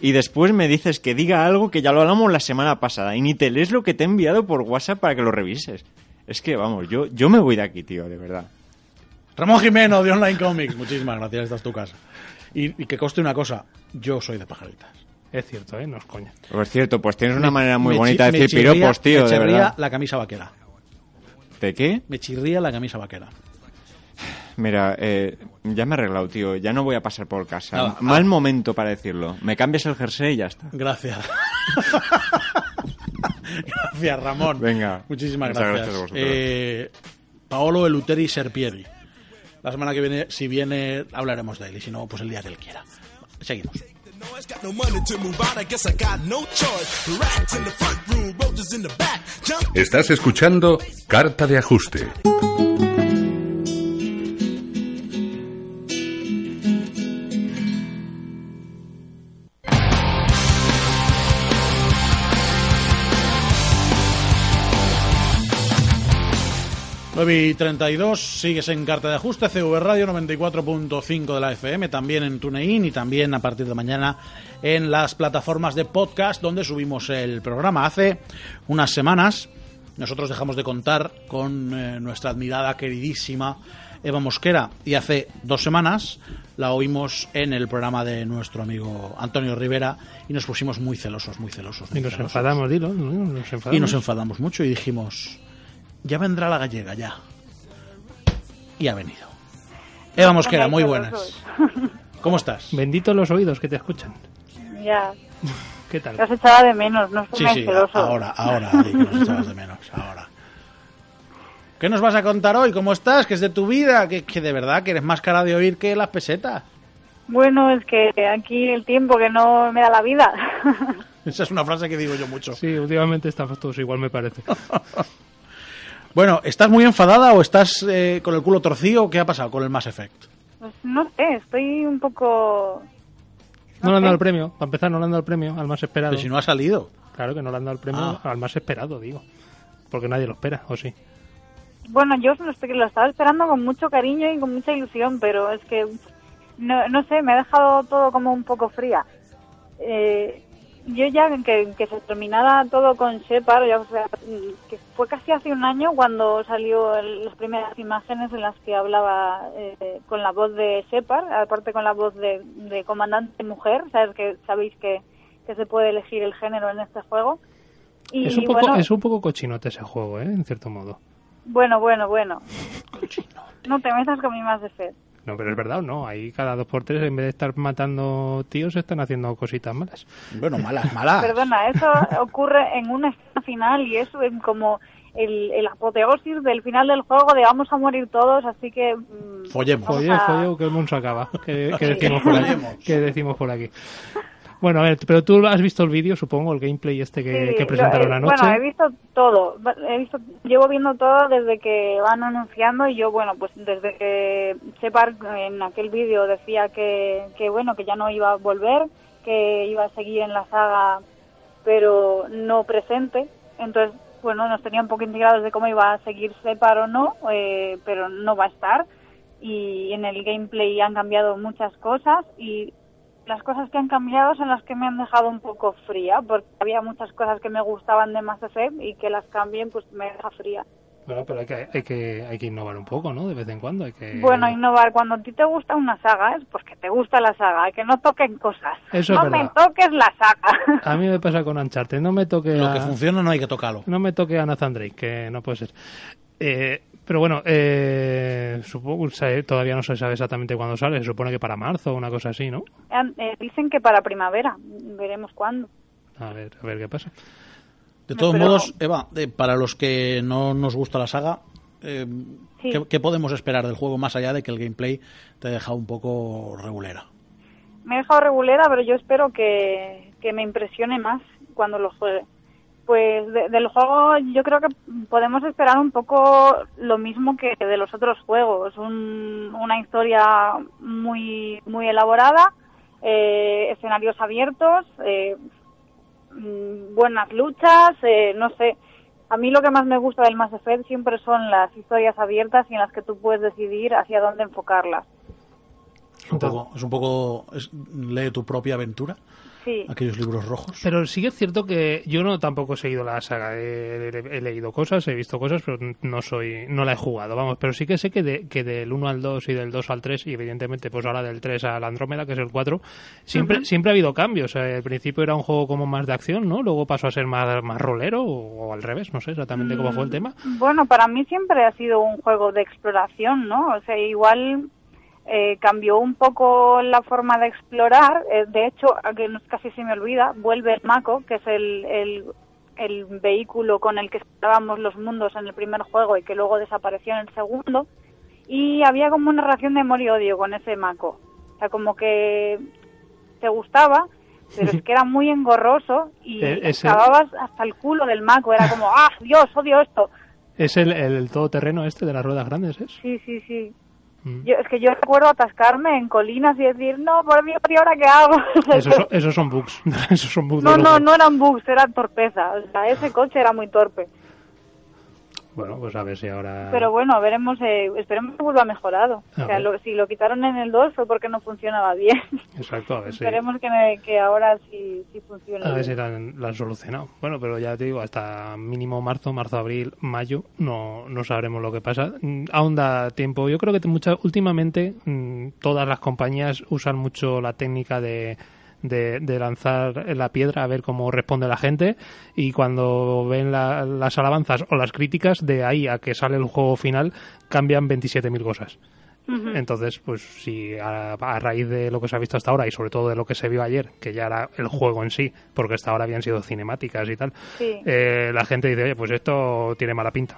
Y después me dices que diga algo que ya lo hablamos la semana pasada y ni te lees lo que te he enviado por WhatsApp para que lo revises. Es que, vamos, yo, yo me voy de aquí, tío, de verdad. Ramón Jimeno, de Online Comics. Muchísimas gracias, esta es tu casa. Y, y que coste una cosa, yo soy de pajaritas. Es cierto, ¿eh? No es coña. Pues es cierto, pues tienes una me, manera muy bonita chi, de decir chirría, piropos, tío, de verdad. Me chirría la camisa vaquera. ¿De qué? Me chirría la camisa vaquera. Mira, eh, ya me he arreglado, tío. Ya no voy a pasar por casa. Nada, Mal ah. momento para decirlo. Me cambias el jersey y ya está. Gracias. Gracias, Ramón. Venga. Muchísimas gracias. gracias eh, Paolo Eluteri Serpieri. La semana que viene, si viene, hablaremos de él. Y si no, pues el día que él quiera. Seguimos. Estás escuchando Carta de Ajuste. nueve y treinta y dos, sigues en Carta de Ajuste, C V Radio noventa y cuatro punto cinco de la F M, también en TuneIn y también a partir de mañana en las plataformas de podcast donde subimos el programa. Hace unas semanas nosotros dejamos de contar con eh, nuestra admirada, queridísima Eva Mosquera, y hace dos semanas la oímos en el programa de nuestro amigo Antonio Rivera y nos pusimos muy celosos, muy celosos. Muy y nos celosos. enfadamos, dilo. Nos enfadamos. Y nos enfadamos mucho y dijimos... Ya vendrá la gallega, ya. Y ha venido. Eva Mosquera, muy buenas. ¿Cómo estás? Bendito los oídos que te escuchan. Ya. ¿Qué tal? Nos echaba de menos, no fue sí, sí, ahora, ahora, sí, que nos echabas de menos, ahora. ¿Qué nos vas a contar hoy? ¿Cómo estás? ¿Qué es de tu vida? Que, que de verdad que eres más cara de oír que las pesetas. Bueno, es que aquí el tiempo que no me da la vida. Esa es una frase que digo yo mucho. Sí, últimamente estamos todos igual, me parece. Bueno, ¿estás muy enfadada o estás eh, con el culo torcido? ¿Qué ha pasado con el Mass Effect? Pues no sé, estoy un poco... No, no le han dado el premio. Para empezar, no le han dado el premio al más esperado. Pero si no ha salido. Claro que no le han dado el premio ah. al más esperado, digo. Porque nadie lo espera, ¿o sí? Bueno, yo lo, estoy, lo estaba esperando con mucho cariño y con mucha ilusión, pero es que... No, no sé, me ha dejado todo como un poco fría. Eh... Yo ya que, que se terminara todo con Shepard, ya, o sea, que fue casi hace un año cuando salió el, las primeras imágenes en las que hablaba eh, con la voz de Shepard, aparte con la voz de, de comandante mujer, sabes que sabéis que, que se puede elegir el género en este juego. Y, es un poco, bueno, es un poco cochinote ese juego, ¿eh? En cierto modo. Bueno, bueno, bueno. No te metas con mi más de fe. No, pero es verdad o no, ahí cada dos por tres en vez de estar matando tíos están haciendo cositas malas. Bueno, malas, malas. Perdona, eso ocurre en una escena final y es como el, el apoteosis del final del juego de vamos a morir todos, así que... Mmm, follemos. Follemos, a... follemos, que el mundo se acaba, que, que, decimos por aquí, que decimos por aquí. Bueno, a ver, pero tú has visto el vídeo, supongo, el gameplay este que, sí, que presentaron la noche. Bueno, he visto todo. He visto, llevo viendo todo desde que van anunciando y yo, bueno, pues desde que Shepard en aquel vídeo decía que, que, bueno, que ya no iba a volver, que iba a seguir en la saga, pero no presente. Entonces, bueno, nos tenía un poco integrados de cómo iba a seguir Shepard o no, eh, pero no va a estar. Y en el gameplay han cambiado muchas cosas y... Las cosas que han cambiado son las que me han dejado un poco fría, porque había muchas cosas que me gustaban de Mass Effect y que las cambien pues me deja fría. Bueno, pero hay que, hay que hay que innovar un poco, ¿no? De vez en cuando hay que... Bueno, innovar. Cuando a ti te gusta una saga es porque te gusta la saga, que no toquen cosas. Eso es verdad. No me toques la saga. A mí me pasa con Uncharted, no me toque... Lo a... que funciona no hay que tocarlo. No me toque a Nathan Drake, que no puede ser. Eh... Pero bueno, eh, supongo que todavía no se sabe exactamente cuándo sale. Se supone que para marzo o una cosa así, ¿no? Eh, dicen que para primavera. Veremos cuándo. A ver, a ver qué pasa. De todos Pero... modos, Eva, eh, para los que no nos gusta la saga, eh, sí. ¿qué, ¿qué podemos esperar del juego más allá de que el gameplay te deja un poco regulera? Me he dejado regulera, pero yo espero que, que me impresione más cuando lo juegue. Pues de, del juego yo creo que podemos esperar un poco lo mismo que de los otros juegos, un, una historia muy muy elaborada, eh, escenarios abiertos, eh, buenas luchas, eh, no sé. A mí lo que más me gusta del Mass Effect siempre son las historias abiertas y en las que tú puedes decidir hacia dónde enfocarlas. Es un poco, es un poco es, lee tu propia aventura. Sí. Aquellos libros rojos. Pero sí que es cierto que yo no tampoco he seguido la saga. He, he, he leído cosas, he visto cosas, pero no soy no la he jugado, vamos. Pero sí que sé que, de, que del uno al dos y del dos al tres, y evidentemente pues ahora del tres al Andrómeda, que es el cuatro, siempre, uh-huh. siempre ha habido cambios. Al principio era un juego como más de acción, ¿no? Luego pasó a ser más, más rolero o, o al revés, no sé exactamente cómo fue el tema. Bueno, para mí siempre ha sido un juego de exploración, ¿no? O sea, igual... Eh, cambió un poco la forma de explorar, eh, de hecho, que casi se me olvida, vuelve el Mako, que es el, el, el vehículo con el que explorábamos los mundos en el primer juego y que luego desapareció en el segundo, y había como una relación de amor y odio con ese Mako, o sea, como que te gustaba, pero es que era muy engorroso y ese... acababas hasta el culo del Mako, era como, ¡ah, Dios, odio esto! Es el, el todoterreno este de las ruedas grandes, ¿es? Sí, sí, sí. Yo, es que yo recuerdo atascarme en colinas y decir, no, por Dios, ¿y ahora qué hago? Esos son, esos son bugs. Esos son bugs no, no, no eran bugs, eran torpeza. O sea, ese coche era muy torpe. Bueno, pues a ver si ahora... Pero bueno, veremos, eh, esperemos que vuelva mejorado. A o sea, lo, si lo quitaron en el dos fue porque no funcionaba bien. Exacto, a ver si... Esperemos que, me, que ahora sí, sí funcione. A ver si la, la han solucionado. Bueno, pero ya te digo, hasta mínimo marzo, marzo, abril, mayo, no, no sabremos lo que pasa. Aún da tiempo. Yo creo que mucha, últimamente todas las compañías usan mucho la técnica de... De, de lanzar la piedra a ver cómo responde la gente, y cuando ven la, las alabanzas o las críticas, de ahí a que sale el juego final cambian veintisiete mil cosas. Uh-huh. Entonces, pues si a, a raíz de lo que se ha visto hasta ahora y sobre todo de lo que se vio ayer, que ya era el juego en sí, porque hasta ahora habían sido cinemáticas y tal, sí. eh, la gente dice, oye, pues esto tiene mala pinta.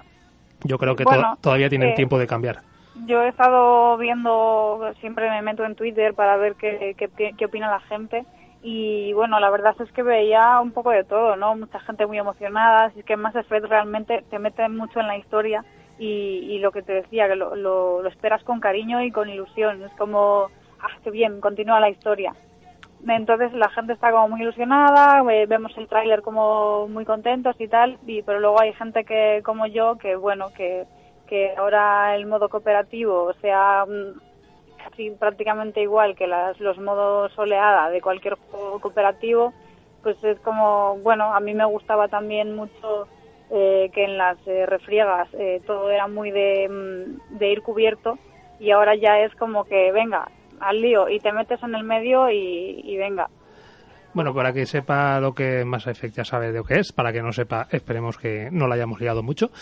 Yo creo que bueno, to- todavía tienen eh... tiempo de cambiar. Yo he estado viendo, siempre me meto en Twitter para ver qué, qué, qué opina la gente, y bueno, la verdad es que veía un poco de todo, ¿no? Mucha gente muy emocionada, así que Mass Effect realmente te mete mucho en la historia y, y lo que te decía, que lo, lo, lo esperas con cariño y con ilusión, es como, ah, qué bien, continúa la historia. Entonces la gente está como muy ilusionada, vemos el tráiler como muy contentos y tal, y pero luego hay gente que como yo, que bueno, que... que ahora el modo cooperativo sea casi prácticamente igual que las, los modos oleada de cualquier juego cooperativo, pues es como, bueno, a mí me gustaba también mucho eh, que en las eh, refriegas eh, todo era muy de, de ir cubierto, y ahora ya es como que venga, al lío, y te metes en el medio y, y venga. Bueno, para que sepa lo que Mass Effect ya sabe de lo que es, para que no sepa, esperemos que no la hayamos liado mucho.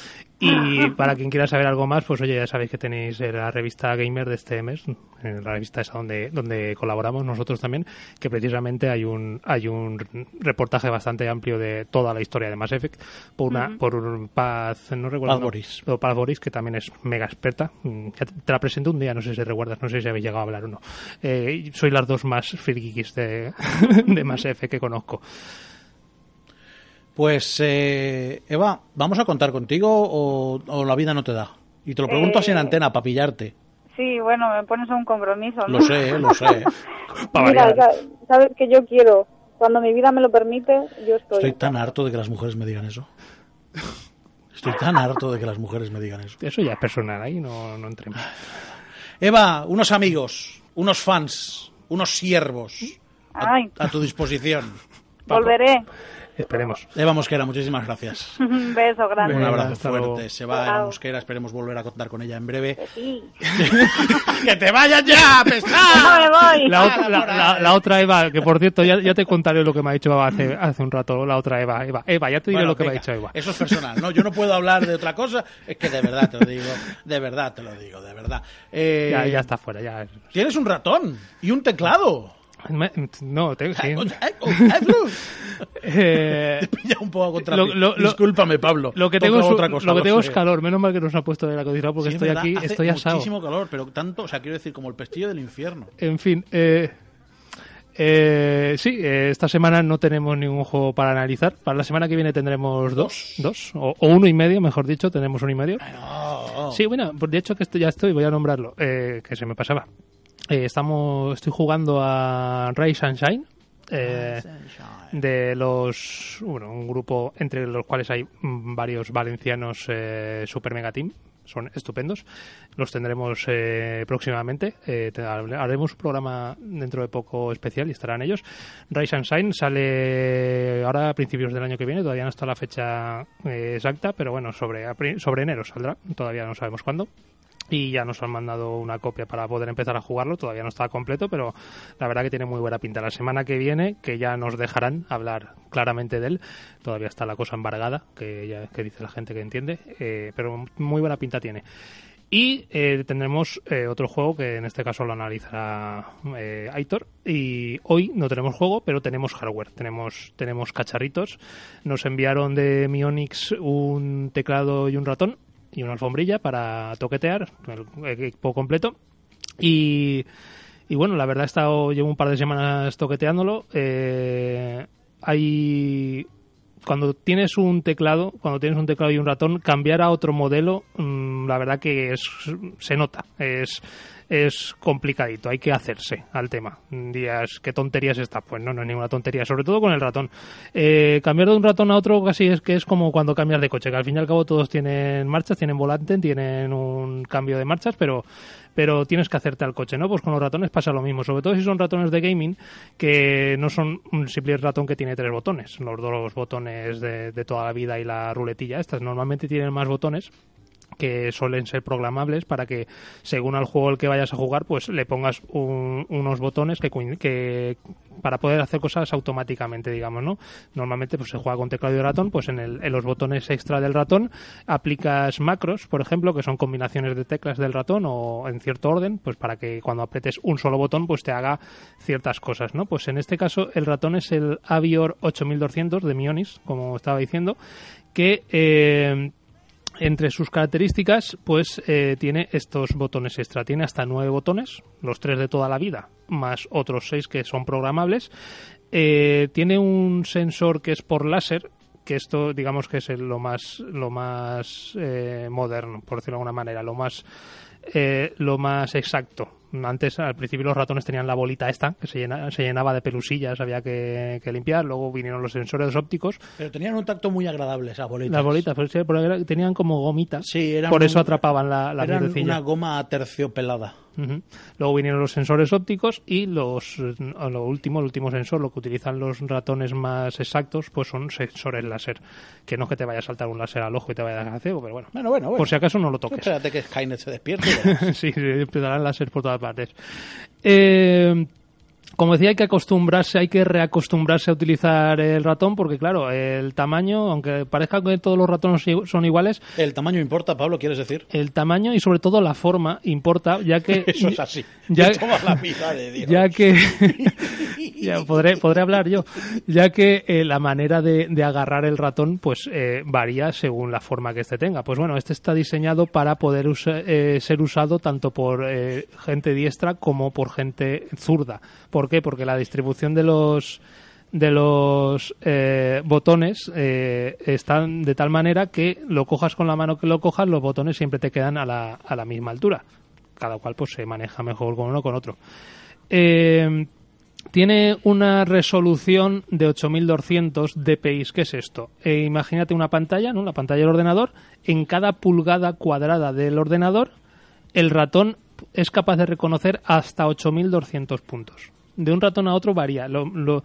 Y para quien quiera saber algo más, pues oye, ya sabéis que tenéis la revista Gamer de este mes, la revista esa donde, donde colaboramos nosotros también, que precisamente hay un hay un reportaje bastante amplio de toda la historia de Mass Effect, por una uh-huh. por un Paz, no recuerdo. Paz Boris. O Paz Boris, que también es mega experta. Ya te la presento un día, no sé si recuerdas, no sé si habéis llegado a hablar o no. Eh, soy las dos más frikis de, de Mass F que conozco. Pues eh, Eva, ¿vamos a contar contigo o, o la vida no te da? Y te lo pregunto eh, así en antena para pillarte. Sí, bueno, me pones a un compromiso, ¿no? Lo sé, lo sé. Mira, sabes que yo quiero, cuando mi vida me lo permite, yo estoy. Estoy tan harto de que las mujeres me digan eso. Estoy tan harto de que las mujeres me digan eso. Eso ya es personal, ahí no, no entremos. Eva, unos amigos, unos fans, unos siervos. A, a tu disposición. Paco. Volveré. Esperemos. Eva Mosquera, muchísimas gracias. Un beso grande. Un abrazo Hasta fuerte. Luego. Se va Eva Mosquera, esperemos volver a contar con ella en breve. Sí. ¡Que te vayas ya, pescado! ¡No me voy! La, otra, la, la, la otra Eva, que por cierto, ya, ya te contaré lo que me ha dicho Eva hace, hace un rato, la otra Eva. Eva, Eva ya te diré bueno, lo que venga, me ha dicho Eva. Eso es personal, ¿no? Yo no puedo hablar de otra cosa, es que de verdad te lo digo, de verdad te lo digo, de verdad. Eh, ya, ya está fuera, ya. Tienes un ratón y un teclado. No, tengo que... eh, te pilla un poco contra mí. Discúlpame, Pablo. Lo que tengo, es, otra cosa, lo que tengo es calor. Menos mal que nos ha puesto de la cocina porque sí, estoy verdad, aquí, estoy asado. Hace muchísimo calor, pero tanto, o sea, quiero decir, como el pestillo del infierno. En fin, eh... Eh, sí, eh, esta semana no tenemos ningún juego para analizar. Para la semana que viene tendremos dos, dos o, o uno y medio, mejor dicho, tenemos uno y medio. No. Sí, bueno, de hecho que esto ya estoy, voy a nombrarlo, eh, que se me pasaba. Eh, estamos, estoy jugando a Ray Sunshine, eh, Sunshine, de los, bueno, un grupo entre los cuales hay varios valencianos, eh, Super Mega Team. Son estupendos, los tendremos eh, próximamente, eh, haremos un programa dentro de poco especial y estarán ellos. Rise and Shine sale ahora a principios del año que viene, todavía no está la fecha eh, exacta, pero bueno, sobre, sobre enero saldrá, todavía no sabemos cuándo. Y ya nos han mandado una copia para poder empezar a jugarlo, todavía no está completo, pero la verdad que tiene muy buena pinta. La semana que viene, que ya nos dejarán hablar claramente de él, todavía está la cosa embargada, que ya que dice la gente que entiende, eh, pero muy buena pinta tiene. Y eh, tendremos eh, otro juego que en este caso lo analizará eh, Aitor. Y hoy no tenemos juego, pero tenemos hardware, tenemos tenemos cacharritos. Nos enviaron de Mionix un teclado y un ratón y una alfombrilla para toquetear el equipo completo, y, y bueno, la verdad he estado, llevo un par de semanas toqueteándolo. Eh, hay, cuando tienes un teclado cuando tienes un teclado y un ratón, cambiar a otro modelo, mmm, la verdad que es, se nota, es es complicadito, hay que hacerse al tema. Días, ¿qué tonterías está? Pues no, no es ninguna tontería, sobre todo con el ratón. Eh, cambiar de un ratón a otro casi es que es como cuando cambias de coche, que al fin y al cabo todos tienen marchas, tienen volante, tienen un cambio de marchas, pero pero tienes que hacerte al coche, ¿no? Pues con los ratones pasa lo mismo, sobre todo si son ratones de gaming, que no son un simple ratón que tiene tres botones, los dos botones de, de toda la vida y la ruletilla. Estas normalmente tienen más botones, que suelen ser programables para que según al juego al que vayas a jugar pues le pongas un, unos botones que, que para poder hacer cosas automáticamente, digamos, ¿no? Normalmente pues se juega con teclado y ratón, pues en, el, en los botones extra del ratón aplicas macros, por ejemplo, que son combinaciones de teclas del ratón o en cierto orden, pues para que cuando apretes un solo botón pues te haga ciertas cosas, ¿no? Pues en este caso el ratón es el Avior ocho mil doscientos de Mionis, como estaba diciendo, que... Eh, entre sus características, pues eh, tiene estos botones extra. Tiene hasta nueve botones, los tres de toda la vida, más otros seis que son programables. Eh, tiene un sensor que es por láser, que esto, digamos que es el, lo más, lo más eh, moderno, por decirlo de alguna manera, lo más, eh, lo más exacto. Antes, al principio, los ratones tenían la bolita esta, que se, llena, se llenaba de pelusillas, había que, que limpiar. Luego vinieron los sensores ópticos. Pero tenían un tacto muy agradable esas bolitas. Las bolitas, pues, sí, pero tenían como gomitas. Sí, eran por eso un, atrapaban la, la eran mierdecilla. Una goma aterciopelada. Uh-huh. Luego vinieron los sensores ópticos y los lo último, el último sensor, lo que utilizan los ratones más exactos, pues son sensores láser. Que no es que te vaya a saltar un láser al ojo y te vaya a dejar ciego, pero bueno, bueno, bueno, bueno. Por si acaso no lo toques. Espérate que Skynet se despierte. Sí, empezarán láser por todas partes. Eh, como decía, hay que acostumbrarse, hay que reacostumbrarse a utilizar el ratón, porque claro, el tamaño, aunque parezca que todos los ratones son iguales... El tamaño importa, Pablo, ¿quieres decir? El tamaño y sobre todo la forma importa, ya que... Eso es así, ya, toma la vida de Dios. Ya que... Ya podré, podré hablar yo, ya que eh, la manera de, de agarrar el ratón pues eh, varía según la forma que este tenga. Pues bueno, este está diseñado para poder usa, eh, ser usado tanto por eh, gente diestra como por gente zurda. ¿Por qué? Porque la distribución de los... de los eh, botones eh, están de tal manera que lo cojas con la mano que lo cojas, los botones siempre te quedan a la, a la misma altura. Cada cual pues se maneja mejor con uno o con otro. Eh... Tiene una resolución de ocho mil doscientos D P I. ¿Qué es esto? Eh, imagínate una pantalla, ¿no? La pantalla del ordenador. En cada pulgada cuadrada del ordenador, el ratón es capaz de reconocer hasta ocho mil doscientos puntos. De un ratón a otro varía. Lo, lo,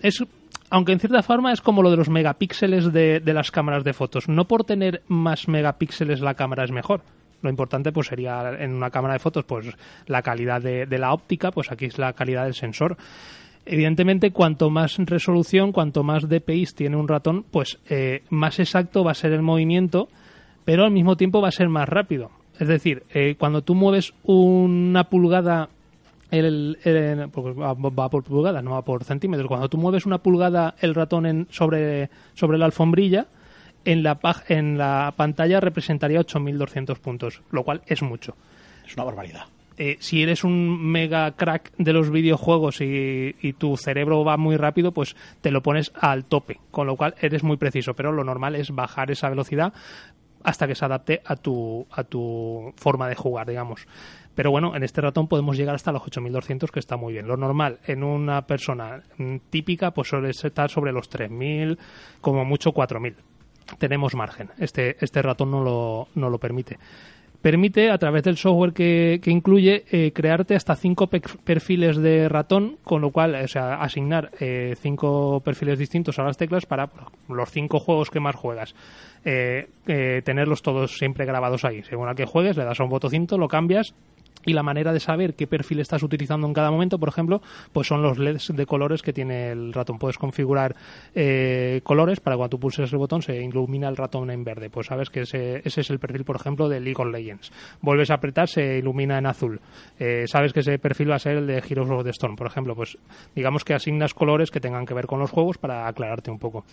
es... Aunque en cierta forma es como lo de los megapíxeles de, de las cámaras de fotos. No por tener más megapíxeles la cámara es mejor. Lo importante pues sería en una cámara de fotos pues la calidad de, de la óptica, pues aquí es la calidad del sensor. Evidentemente, cuanto más resolución, cuanto más D P I tiene un ratón, pues eh, más exacto va a ser el movimiento, pero al mismo tiempo va a ser más rápido. Es decir, eh, cuando tú mueves una pulgada, el, el, el, va por pulgadas, no va por centímetros. Cuando tú mueves una pulgada el ratón en, sobre, sobre la alfombrilla, en la, en la pantalla representaría ocho mil doscientos puntos, lo cual es mucho. Es una barbaridad. eh, si eres un mega crack de los videojuegos y, y tu cerebro va muy rápido, pues te lo pones al tope, con lo cual eres muy preciso, pero lo normal es bajar esa velocidad hasta que se adapte a tu, a tu forma de jugar, digamos. Pero bueno, en este ratón podemos llegar hasta los ocho mil doscientos, que está muy bien. Lo normal en una persona típica pues suele estar sobre los tres mil, como mucho cuatro mil. Tenemos margen. Este, este ratón no lo, no lo permite. Permite, a través del software que, que incluye, eh, crearte hasta cinco pe- perfiles de ratón, con lo cual, o sea, asignar eh, cinco perfiles distintos a las teclas para los cinco juegos que más juegas. Eh, eh, tenerlos todos siempre grabados ahí. Según al que juegues, le das a un botoncito, lo cambias. Y la manera de saber qué perfil estás utilizando en cada momento, por ejemplo, pues son los L E Ds de colores que tiene el ratón. Puedes configurar eh, colores para cuando tú pulses el botón se ilumina el ratón en verde. Pues sabes que ese, ese es el perfil, por ejemplo, de League of Legends. Vuelves a apretar, se ilumina en azul. Eh, sabes que ese perfil va a ser el de Heroes of the Storm, por ejemplo. Pues digamos que asignas colores que tengan que ver con los juegos para aclararte un poco.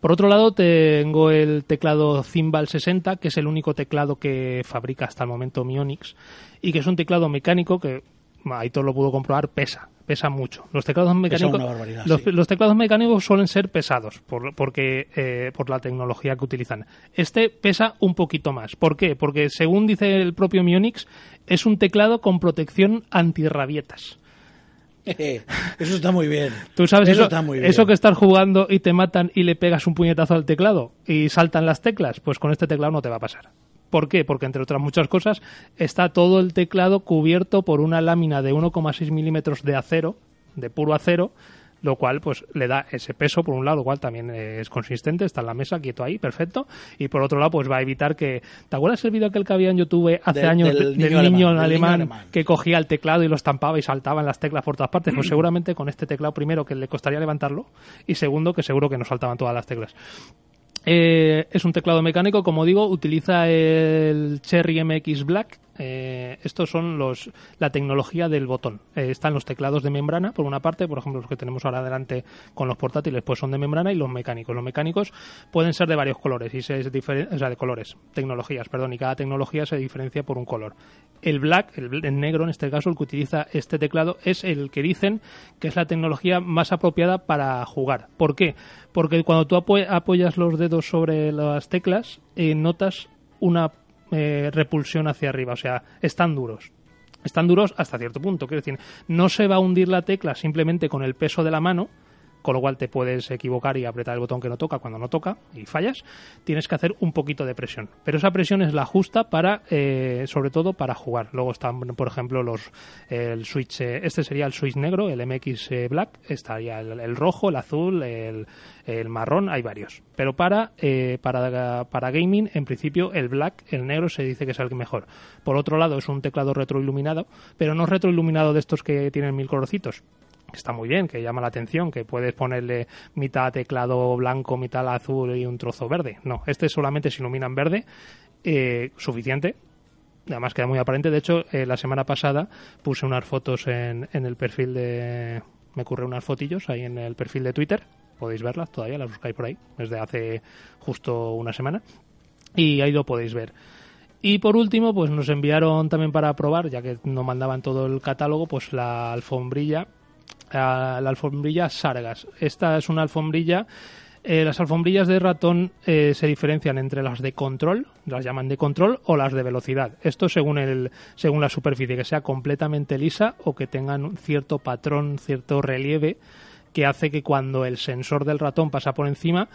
Por otro lado, tengo el teclado Zimbal sesenta, que es el único teclado que fabrica hasta el momento Mionix, y que es un teclado mecánico que, Aitor lo pudo comprobar, pesa, pesa mucho. Los teclados mecánicos, los, sí. los teclados mecánicos suelen ser pesados por, porque, eh, por la tecnología que utilizan. Este pesa un poquito más. ¿Por qué? Porque, según dice el propio Mionix, es un teclado con protección antirrabietas. Eso está muy bien. Tú sabes eso, eso, está muy bien. Eso que estás jugando y te matan y le pegas un puñetazo al teclado y saltan las teclas, pues con este teclado no te va a pasar. ¿Por qué? Porque, entre otras muchas cosas, está todo el teclado cubierto por una lámina de uno coma seis milímetros de acero, de puro acero, lo cual pues le da ese peso, por un lado, lo cual también es consistente, está en la mesa, quieto ahí, perfecto, y por otro lado pues va a evitar que... ¿Te acuerdas el vídeo aquel que había en YouTube hace de, años del, del, niño, del, niño, alemán, del alemán, niño alemán que cogía el teclado y lo estampaba y saltaban las teclas por todas partes? Pues seguramente con este teclado, primero, que le costaría levantarlo, y segundo, que seguro que no saltaban todas las teclas. Eh, es un teclado mecánico, como digo, utiliza el Cherry M X Black. Eh, estos son los la tecnología del botón. Eh, están los teclados de membrana, por una parte, por ejemplo, los que tenemos ahora delante con los portátiles, pues son de membrana, y los mecánicos. Los mecánicos pueden ser de varios colores, y se diferen- o sea, de colores, tecnologías, perdón, y cada tecnología se diferencia por un color. El black, el, el negro en este caso, el que utiliza este teclado, es el que dicen que es la tecnología más apropiada para jugar. ¿Por qué? Porque cuando tú apo- apoyas los dedos sobre las teclas, eh, notas una Eh, repulsión hacia arriba, o sea, están duros. Están duros hasta cierto punto, quiero decir, no se va a hundir la tecla simplemente con el peso de la mano, con lo cual te puedes equivocar y apretar el botón que no toca cuando no toca y fallas. Tienes que hacer un poquito de presión, pero esa presión es la justa para, eh, sobre todo, para jugar. Luego están, por ejemplo, los eh, el switch, eh, este sería el switch negro, el M X eh, Black, estaría el, el rojo, el azul, el, el marrón, hay varios. Pero para, eh, para, para gaming, en principio, el black, el negro, se dice que es el mejor. Por otro lado, es un teclado retroiluminado, pero no retroiluminado de estos que tienen mil colorcitos. Que está muy bien, que llama la atención, que puedes ponerle mitad teclado blanco, mitad azul y un trozo verde. No, este solamente se ilumina en verde, eh, suficiente. Además queda muy aparente. De hecho, eh, la semana pasada puse unas fotos en, en el perfil de... Me ocurrieron unas fotillos ahí en el perfil de Twitter. Podéis verlas todavía, las buscáis por ahí. Desde hace justo una semana. Y ahí lo podéis ver. Y por último, pues nos enviaron también para probar, ya que no mandaban todo el catálogo, pues la alfombrilla... La, la alfombrilla Sargas. Esta es una alfombrilla. Eh, las alfombrillas de ratón eh, se diferencian entre las de control, las llaman de control, o las de velocidad. Esto según el según la superficie, que sea completamente lisa o que tengan un cierto patrón, cierto relieve, que hace que cuando el sensor del ratón pasa por encima,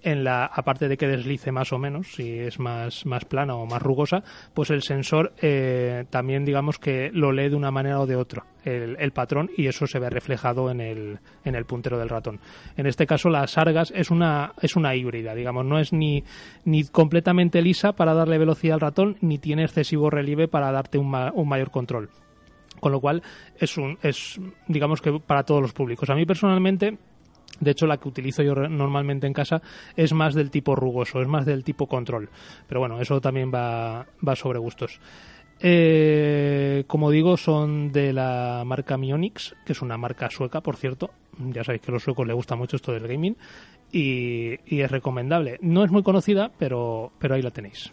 en la aparte de que deslice más o menos, si es más, más plana o más rugosa, pues el sensor eh, también, digamos, que lo lee de una manera o de otra el, el patrón, y eso se ve reflejado en el en el puntero del ratón. En este caso, la Sargas es una es una híbrida, digamos, no es ni, ni completamente lisa para darle velocidad al ratón, ni tiene excesivo relieve para darte un, ma, un mayor control. Con lo cual, es un es digamos que para todos los públicos. A mí personalmente... De hecho, la que utilizo yo normalmente en casa es más del tipo rugoso, es más del tipo control. Pero bueno, eso también va, va sobre gustos. Eh, como digo, son de la marca Mionix, que es una marca sueca, por cierto. Ya sabéis que a los suecos les gusta mucho esto del gaming, y, y es recomendable. No es muy conocida, pero, pero ahí la tenéis.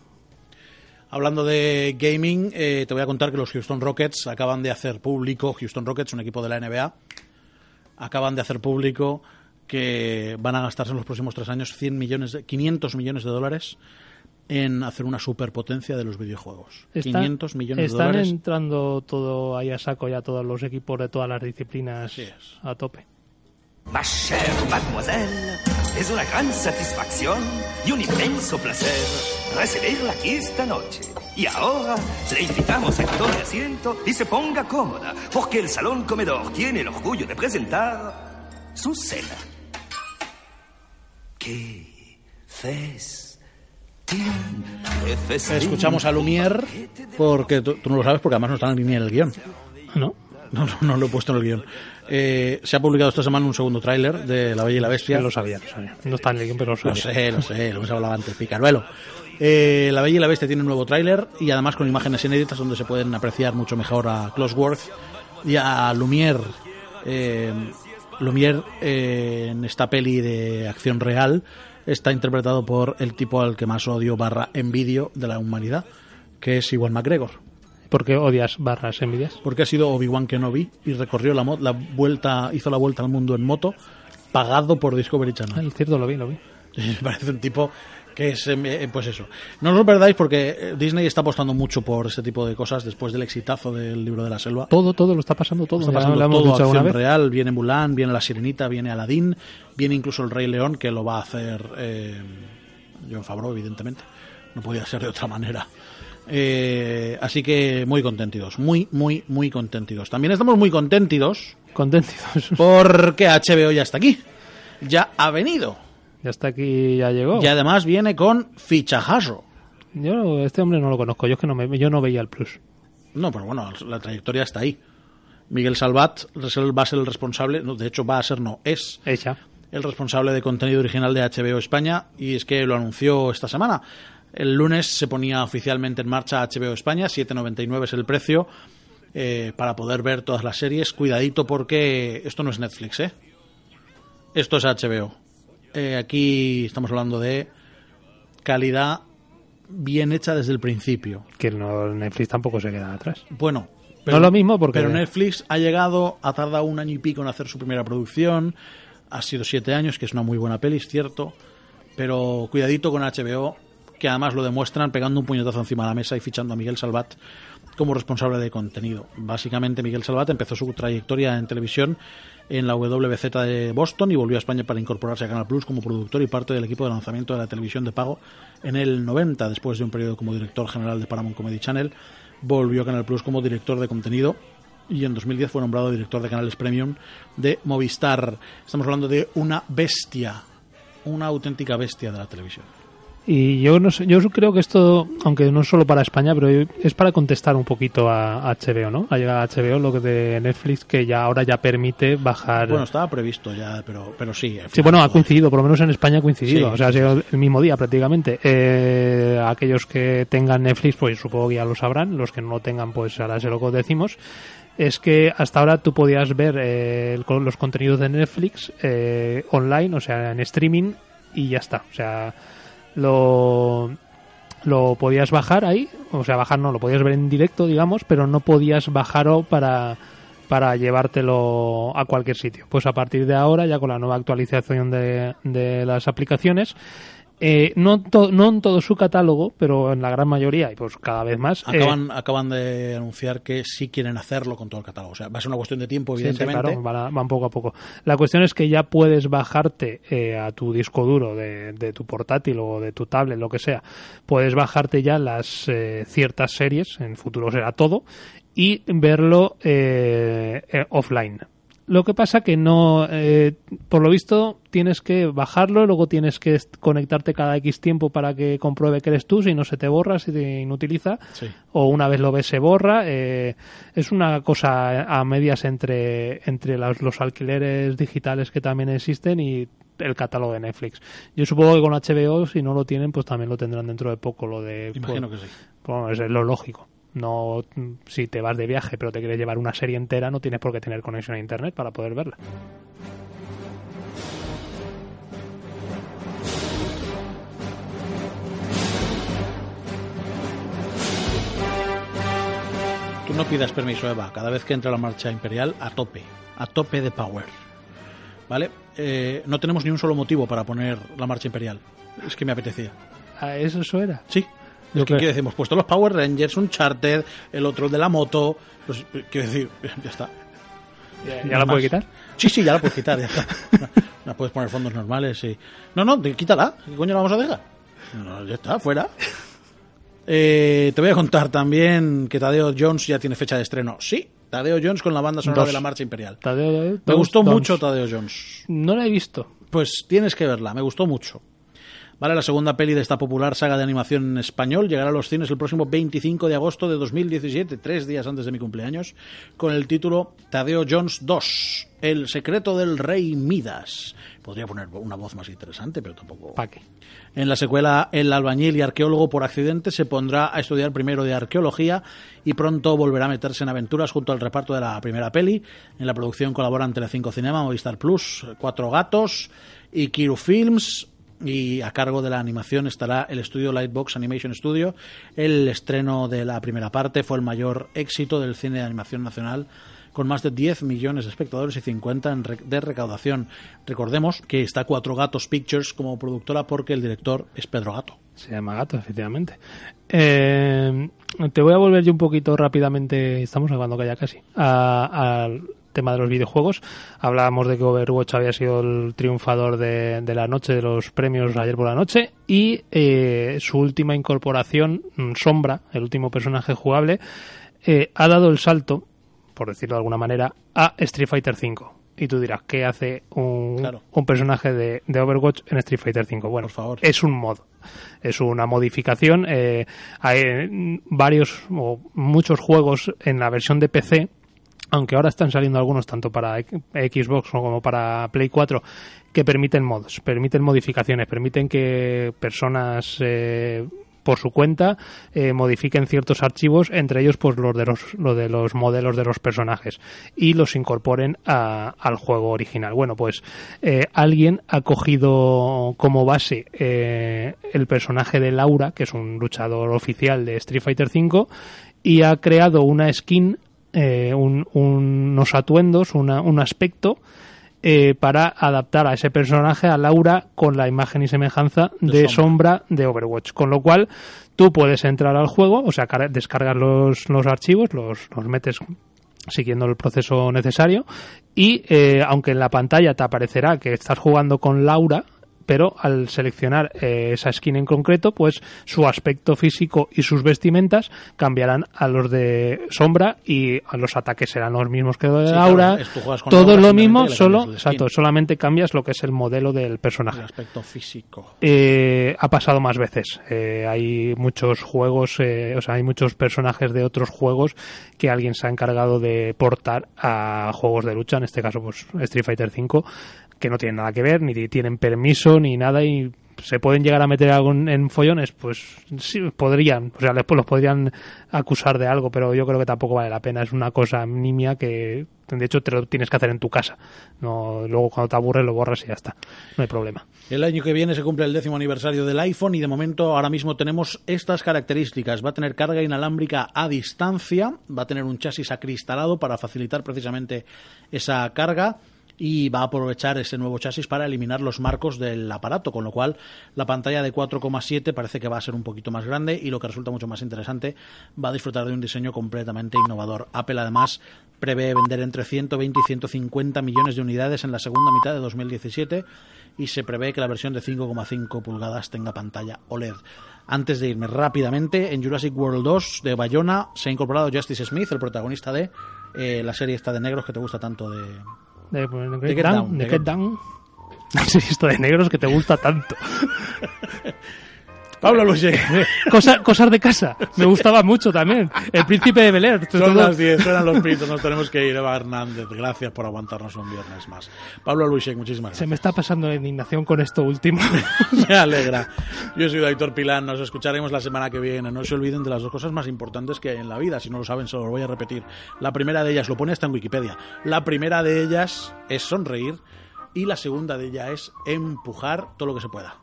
Hablando de gaming, eh, te voy a contar que los Houston Rockets acaban de hacer público, Houston Rockets, un equipo de la N B A, acaban de hacer público que van a gastarse en los próximos tres años cien millones de, quinientos millones de dólares en hacer una superpotencia de los videojuegos. Está, quinientos millones de dólares. Están entrando todo ahí a saco ya todos los equipos de todas las disciplinas a tope. Ma chère mademoiselle, es una gran satisfacción y un inmenso placer recibirla aquí esta noche. Y ahora le invitamos a que tome asiento y se ponga cómoda, porque el Salón Comedor tiene el orgullo de presentar su cena. ¡Qué festín! ¡Qué festín! Escuchamos a Lumière, porque tú, tú no lo sabes, porque además no está ni en el guión, ¿no? No, no, no lo he puesto en el guión. Eh, se ha publicado esta semana un segundo tráiler de La Bella y la Bestia. Sí, lo sabía, lo sabía. No está en el guión, pero lo sabía. Lo sé, lo sé, lo hemos hablado antes, picaruelo. Eh, La Bella y la Bestia tiene un nuevo tráiler y además con imágenes inéditas donde se pueden apreciar mucho mejor a Closeworth y a Lumière. Eh, Lumière, eh, en esta peli de acción real, está interpretado por el tipo al que más odio barra envidio de la humanidad, que es Ewan McGregor. ¿Por qué odias barras envidias? Porque ha sido Obi-Wan Kenobi y recorrió la, mo- la vuelta, hizo la vuelta al mundo en moto, pagado por Discovery Channel. Es cierto, lo vi, lo vi. Me parece un tipo que es, eh, pues eso. No os lo perdáis porque Disney está apostando mucho por este tipo de cosas después del exitazo del Libro de la Selva. Todo, todo, lo está pasando todo. Está pasando ya, todo, acción real, viene Mulan, viene La Sirenita, viene Aladdin, viene incluso El Rey León, que lo va a hacer eh, Jon Favreau, evidentemente. No podía ser de otra manera. Eh, así que muy contentidos, muy, muy, muy contentidos. También estamos muy contentidos. Contentidos. Porque H B O ya está aquí. Ya ha venido. Ya está aquí, ya llegó. Y además viene con fichajazo. Yo este hombre no lo conozco, yo es que no me, yo no veía el plus. No, pero bueno, la trayectoria está ahí. Miguel Salvat va a ser el responsable, no, de hecho va a ser, no, es... Ella. El responsable de contenido original de H B O España, y es que lo anunció esta semana. El lunes se ponía oficialmente en marcha H B O España, siete noventa y nueve es el precio, eh, para poder ver todas las series. Cuidadito porque esto no es Netflix, ¿eh? Esto es H B O. Eh, aquí estamos hablando de calidad bien hecha desde el principio. Que no, Netflix tampoco se queda atrás. Bueno, pero, no lo mismo porque... pero Netflix ha llegado, ha tardado un año y pico en hacer su primera producción, ha sido siete años, que es una muy buena peli, es cierto, pero cuidadito con H B O, que además lo demuestran pegando un puñetazo encima de la mesa y fichando a Miguel Salvat como responsable de contenido. Básicamente Miguel Salvat empezó su trayectoria en televisión en la W B Z de Boston y volvió a España para incorporarse a Canal Plus como productor y parte del equipo de lanzamiento de la televisión de pago en el noventa. Después de un periodo como director general de Paramount Comedy Channel, volvió a Canal Plus como director de contenido y en dos mil diez fue nombrado director de canales premium de Movistar. Estamos hablando de una bestia, una auténtica bestia de la televisión. Y yo no sé, yo creo que esto, aunque no es solo para España, pero es para contestar un poquito a H B O, ¿no? Ha llegado a H B O lo de Netflix, que ya ahora ya permite bajar... Bueno, estaba previsto ya, pero pero sí. Sí, bueno, ha coincidido, por lo menos en España ha coincidido. Sí, o sea, ha llegado el mismo día prácticamente. Eh, aquellos que tengan Netflix, pues supongo que ya lo sabrán. Los que no lo tengan, pues ahora se lo decimos. Es que hasta ahora tú podías ver eh, los contenidos de Netflix eh, online, o sea, en streaming, y ya está. O sea... Lo, lo podías bajar ahí, o sea, bajar no, lo podías ver en directo, digamos, pero no podías bajarlo para, para llevártelo a cualquier sitio. Pues a partir de ahora, ya con la nueva actualización de, de las aplicaciones, eh, no, to, no en todo su catálogo, pero en la gran mayoría, y pues cada vez más... Acaban, eh, acaban de anunciar que sí quieren hacerlo con todo el catálogo, o sea, va a ser una cuestión de tiempo, evidentemente. Sí, sí, claro, van, a, van poco a poco. La cuestión es que ya puedes bajarte eh, a tu disco duro de, de tu portátil o de tu tablet, lo que sea, puedes bajarte ya las eh, ciertas series, en el futuro será todo, y verlo eh, eh, offline. Lo que pasa que no, eh, por lo visto tienes que bajarlo, luego tienes que conectarte cada X tiempo para que compruebe que eres tú, si no se te borra, si te inutiliza, sí. O una vez lo ves se borra. Eh, es una cosa a medias entre, entre los, los alquileres digitales que también existen y el catálogo de Netflix. Yo supongo que con H B O, si no lo tienen, pues también lo tendrán dentro de poco. Lo de, imagino pues, que sí. Bueno, es lo lógico. No, si te vas de viaje pero te quieres llevar una serie entera, no tienes por qué tener conexión a internet para poder verla. no pidas permiso, Eva. Cada vez que entra la marcha imperial, a tope, a tope de power. ¿Vale? Eh, no tenemos ni un solo motivo para poner la marcha imperial. Es que me apetecía. ¿A eso suena? Sí. Yo es que, ¿qué decimos? Puesto los Power Rangers, Uncharted, el otro de la moto. Pues, quiero decir, ya está. ¿Ya, ya la puedes quitar? Sí, sí, ya la puedes quitar, ya está. La puedes poner fondos normales, sí. No, no, quítala. ¿Qué coño la vamos a dejar? No, ya está, fuera. Eh, te voy a contar también que Tadeo Jones ya tiene fecha de estreno. Sí, Tadeo Jones con la banda sonora Dos. de la Marcha Imperial. Tadeo, me gustó Dons. mucho Tadeo Jones. No la he visto. Pues tienes que verla, me gustó mucho. Vale, la segunda peli de esta popular saga de animación en español llegará a los cines el próximo veinticinco de agosto de dos mil diecisiete, tres días antes de mi cumpleaños, con el título Tadeo Jones dos, El secreto del rey Midas. Podría poner una voz más interesante, pero tampoco... ¿Para qué? En la secuela, el albañil y arqueólogo por accidente se pondrá a estudiar primero de arqueología y pronto volverá a meterse en aventuras junto al reparto de la primera peli. En la producción colaboran Telecinco Cinema, Movistar Plus, Cuatro Gatos y Kiru Films... Y a cargo de la animación estará el estudio Lightbox Animation Studio. El estreno de la primera parte fue el mayor éxito del cine de animación nacional, con más de diez millones de espectadores y cincuenta de recaudación. Recordemos que está Cuatro Gatos Pictures como productora porque el director es Pedro Gato. Se llama Gato, efectivamente. Eh, te voy a volver yo un poquito rápidamente, estamos grabando que ya casi, al... tema de los videojuegos. Hablábamos de que Overwatch había sido el triunfador de, de la noche, de los premios ayer por la noche, y eh, su última incorporación, Sombra, el último personaje jugable, eh, ha dado el salto, por decirlo de alguna manera, a Street Fighter cinco. Y tú dirás, ¿qué hace un, claro. un personaje de, de Overwatch en Street Fighter cinco? Bueno, por favor. Es un mod, es una modificación. Eh, hay varios o muchos juegos en la versión de P C, aunque ahora están saliendo algunos tanto para Xbox como para Play cuatro, que permiten mods, permiten modificaciones, permiten que personas eh, por su cuenta eh, modifiquen ciertos archivos, entre ellos pues los de los, los de los modelos de los personajes, y los incorporen a, al juego original. Bueno, pues eh, alguien ha cogido como base eh, el personaje de Laura, que es un luchador oficial de Street Fighter cinco, y ha creado una skin, Eh, un, un, unos atuendos, una, un aspecto eh, para adaptar a ese personaje, a Laura, con la imagen y semejanza de, de sombra. sombra de Overwatch. Con lo cual, tú puedes entrar al juego, o sea, descargas los, los archivos, los, los metes siguiendo el proceso necesario, y eh, aunque en la pantalla te aparecerá que estás jugando con Laura, pero al seleccionar eh, esa skin en concreto, pues su aspecto físico y sus vestimentas cambiarán a los de Sombra, y a los ataques serán los mismos que los de sí, Laura. Claro, todo Laura, lo mismo, solo exacto, solamente cambias lo que es el modelo del personaje. El aspecto físico. Eh, ha pasado más veces. Eh, hay muchos juegos, eh, o sea, hay muchos personajes de otros juegos que alguien se ha encargado de portar a juegos de lucha, en este caso pues Street Fighter cinco, que no tienen nada que ver, ni tienen permiso, ni nada, y se pueden llegar a meter algo en follones, pues sí, podrían, o sea, después los podrían acusar de algo, pero yo creo que tampoco vale la pena, es una cosa nimia que, de hecho, te lo tienes que hacer en tu casa, no, luego cuando te aburres lo borras y ya está, no hay problema. El año que viene se cumple el décimo aniversario del iPhone, y de momento ahora mismo tenemos estas características: va a tener carga inalámbrica a distancia, va a tener un chasis acristalado para facilitar precisamente esa carga, y va a aprovechar ese nuevo chasis para eliminar los marcos del aparato, con lo cual la pantalla de cuatro coma siete parece que va a ser un poquito más grande, y lo que resulta mucho más interesante, va a disfrutar de un diseño completamente innovador. Apple además prevé vender entre ciento veinte y ciento cincuenta millones de unidades en la segunda mitad de dos mil diecisiete, y se prevé que la versión de cinco coma cinco pulgadas tenga pantalla O L E D. Antes de irme rápidamente, en Jurassic World dos de Bayona se ha incorporado Justice Smith, el protagonista de eh, la serie esta de negros que te gusta tanto de... De, de, de Get Down, down de Get Down. Sí, esto de negros que te gusta tanto. Pablo Luché. Cosa, cosas de casa. Me sí. gustaba mucho también. El príncipe de Bel Air. Son las diez, suenan los pitos. Nos tenemos que ir, Eva Hernández. Gracias por aguantarnos un viernes más. Pablo Luché, muchísimas gracias. Se me está pasando la indignación con esto último. Me alegra. Yo soy Aitor Pilán. Nos escucharemos la semana que viene. No se olviden de las dos cosas más importantes que hay en la vida. Si no lo saben, se los voy a repetir. La primera de ellas, lo pone hasta en Wikipedia, la primera de ellas es sonreír, y la segunda de ellas es empujar todo lo que se pueda.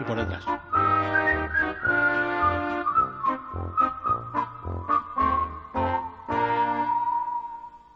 Y por detrás.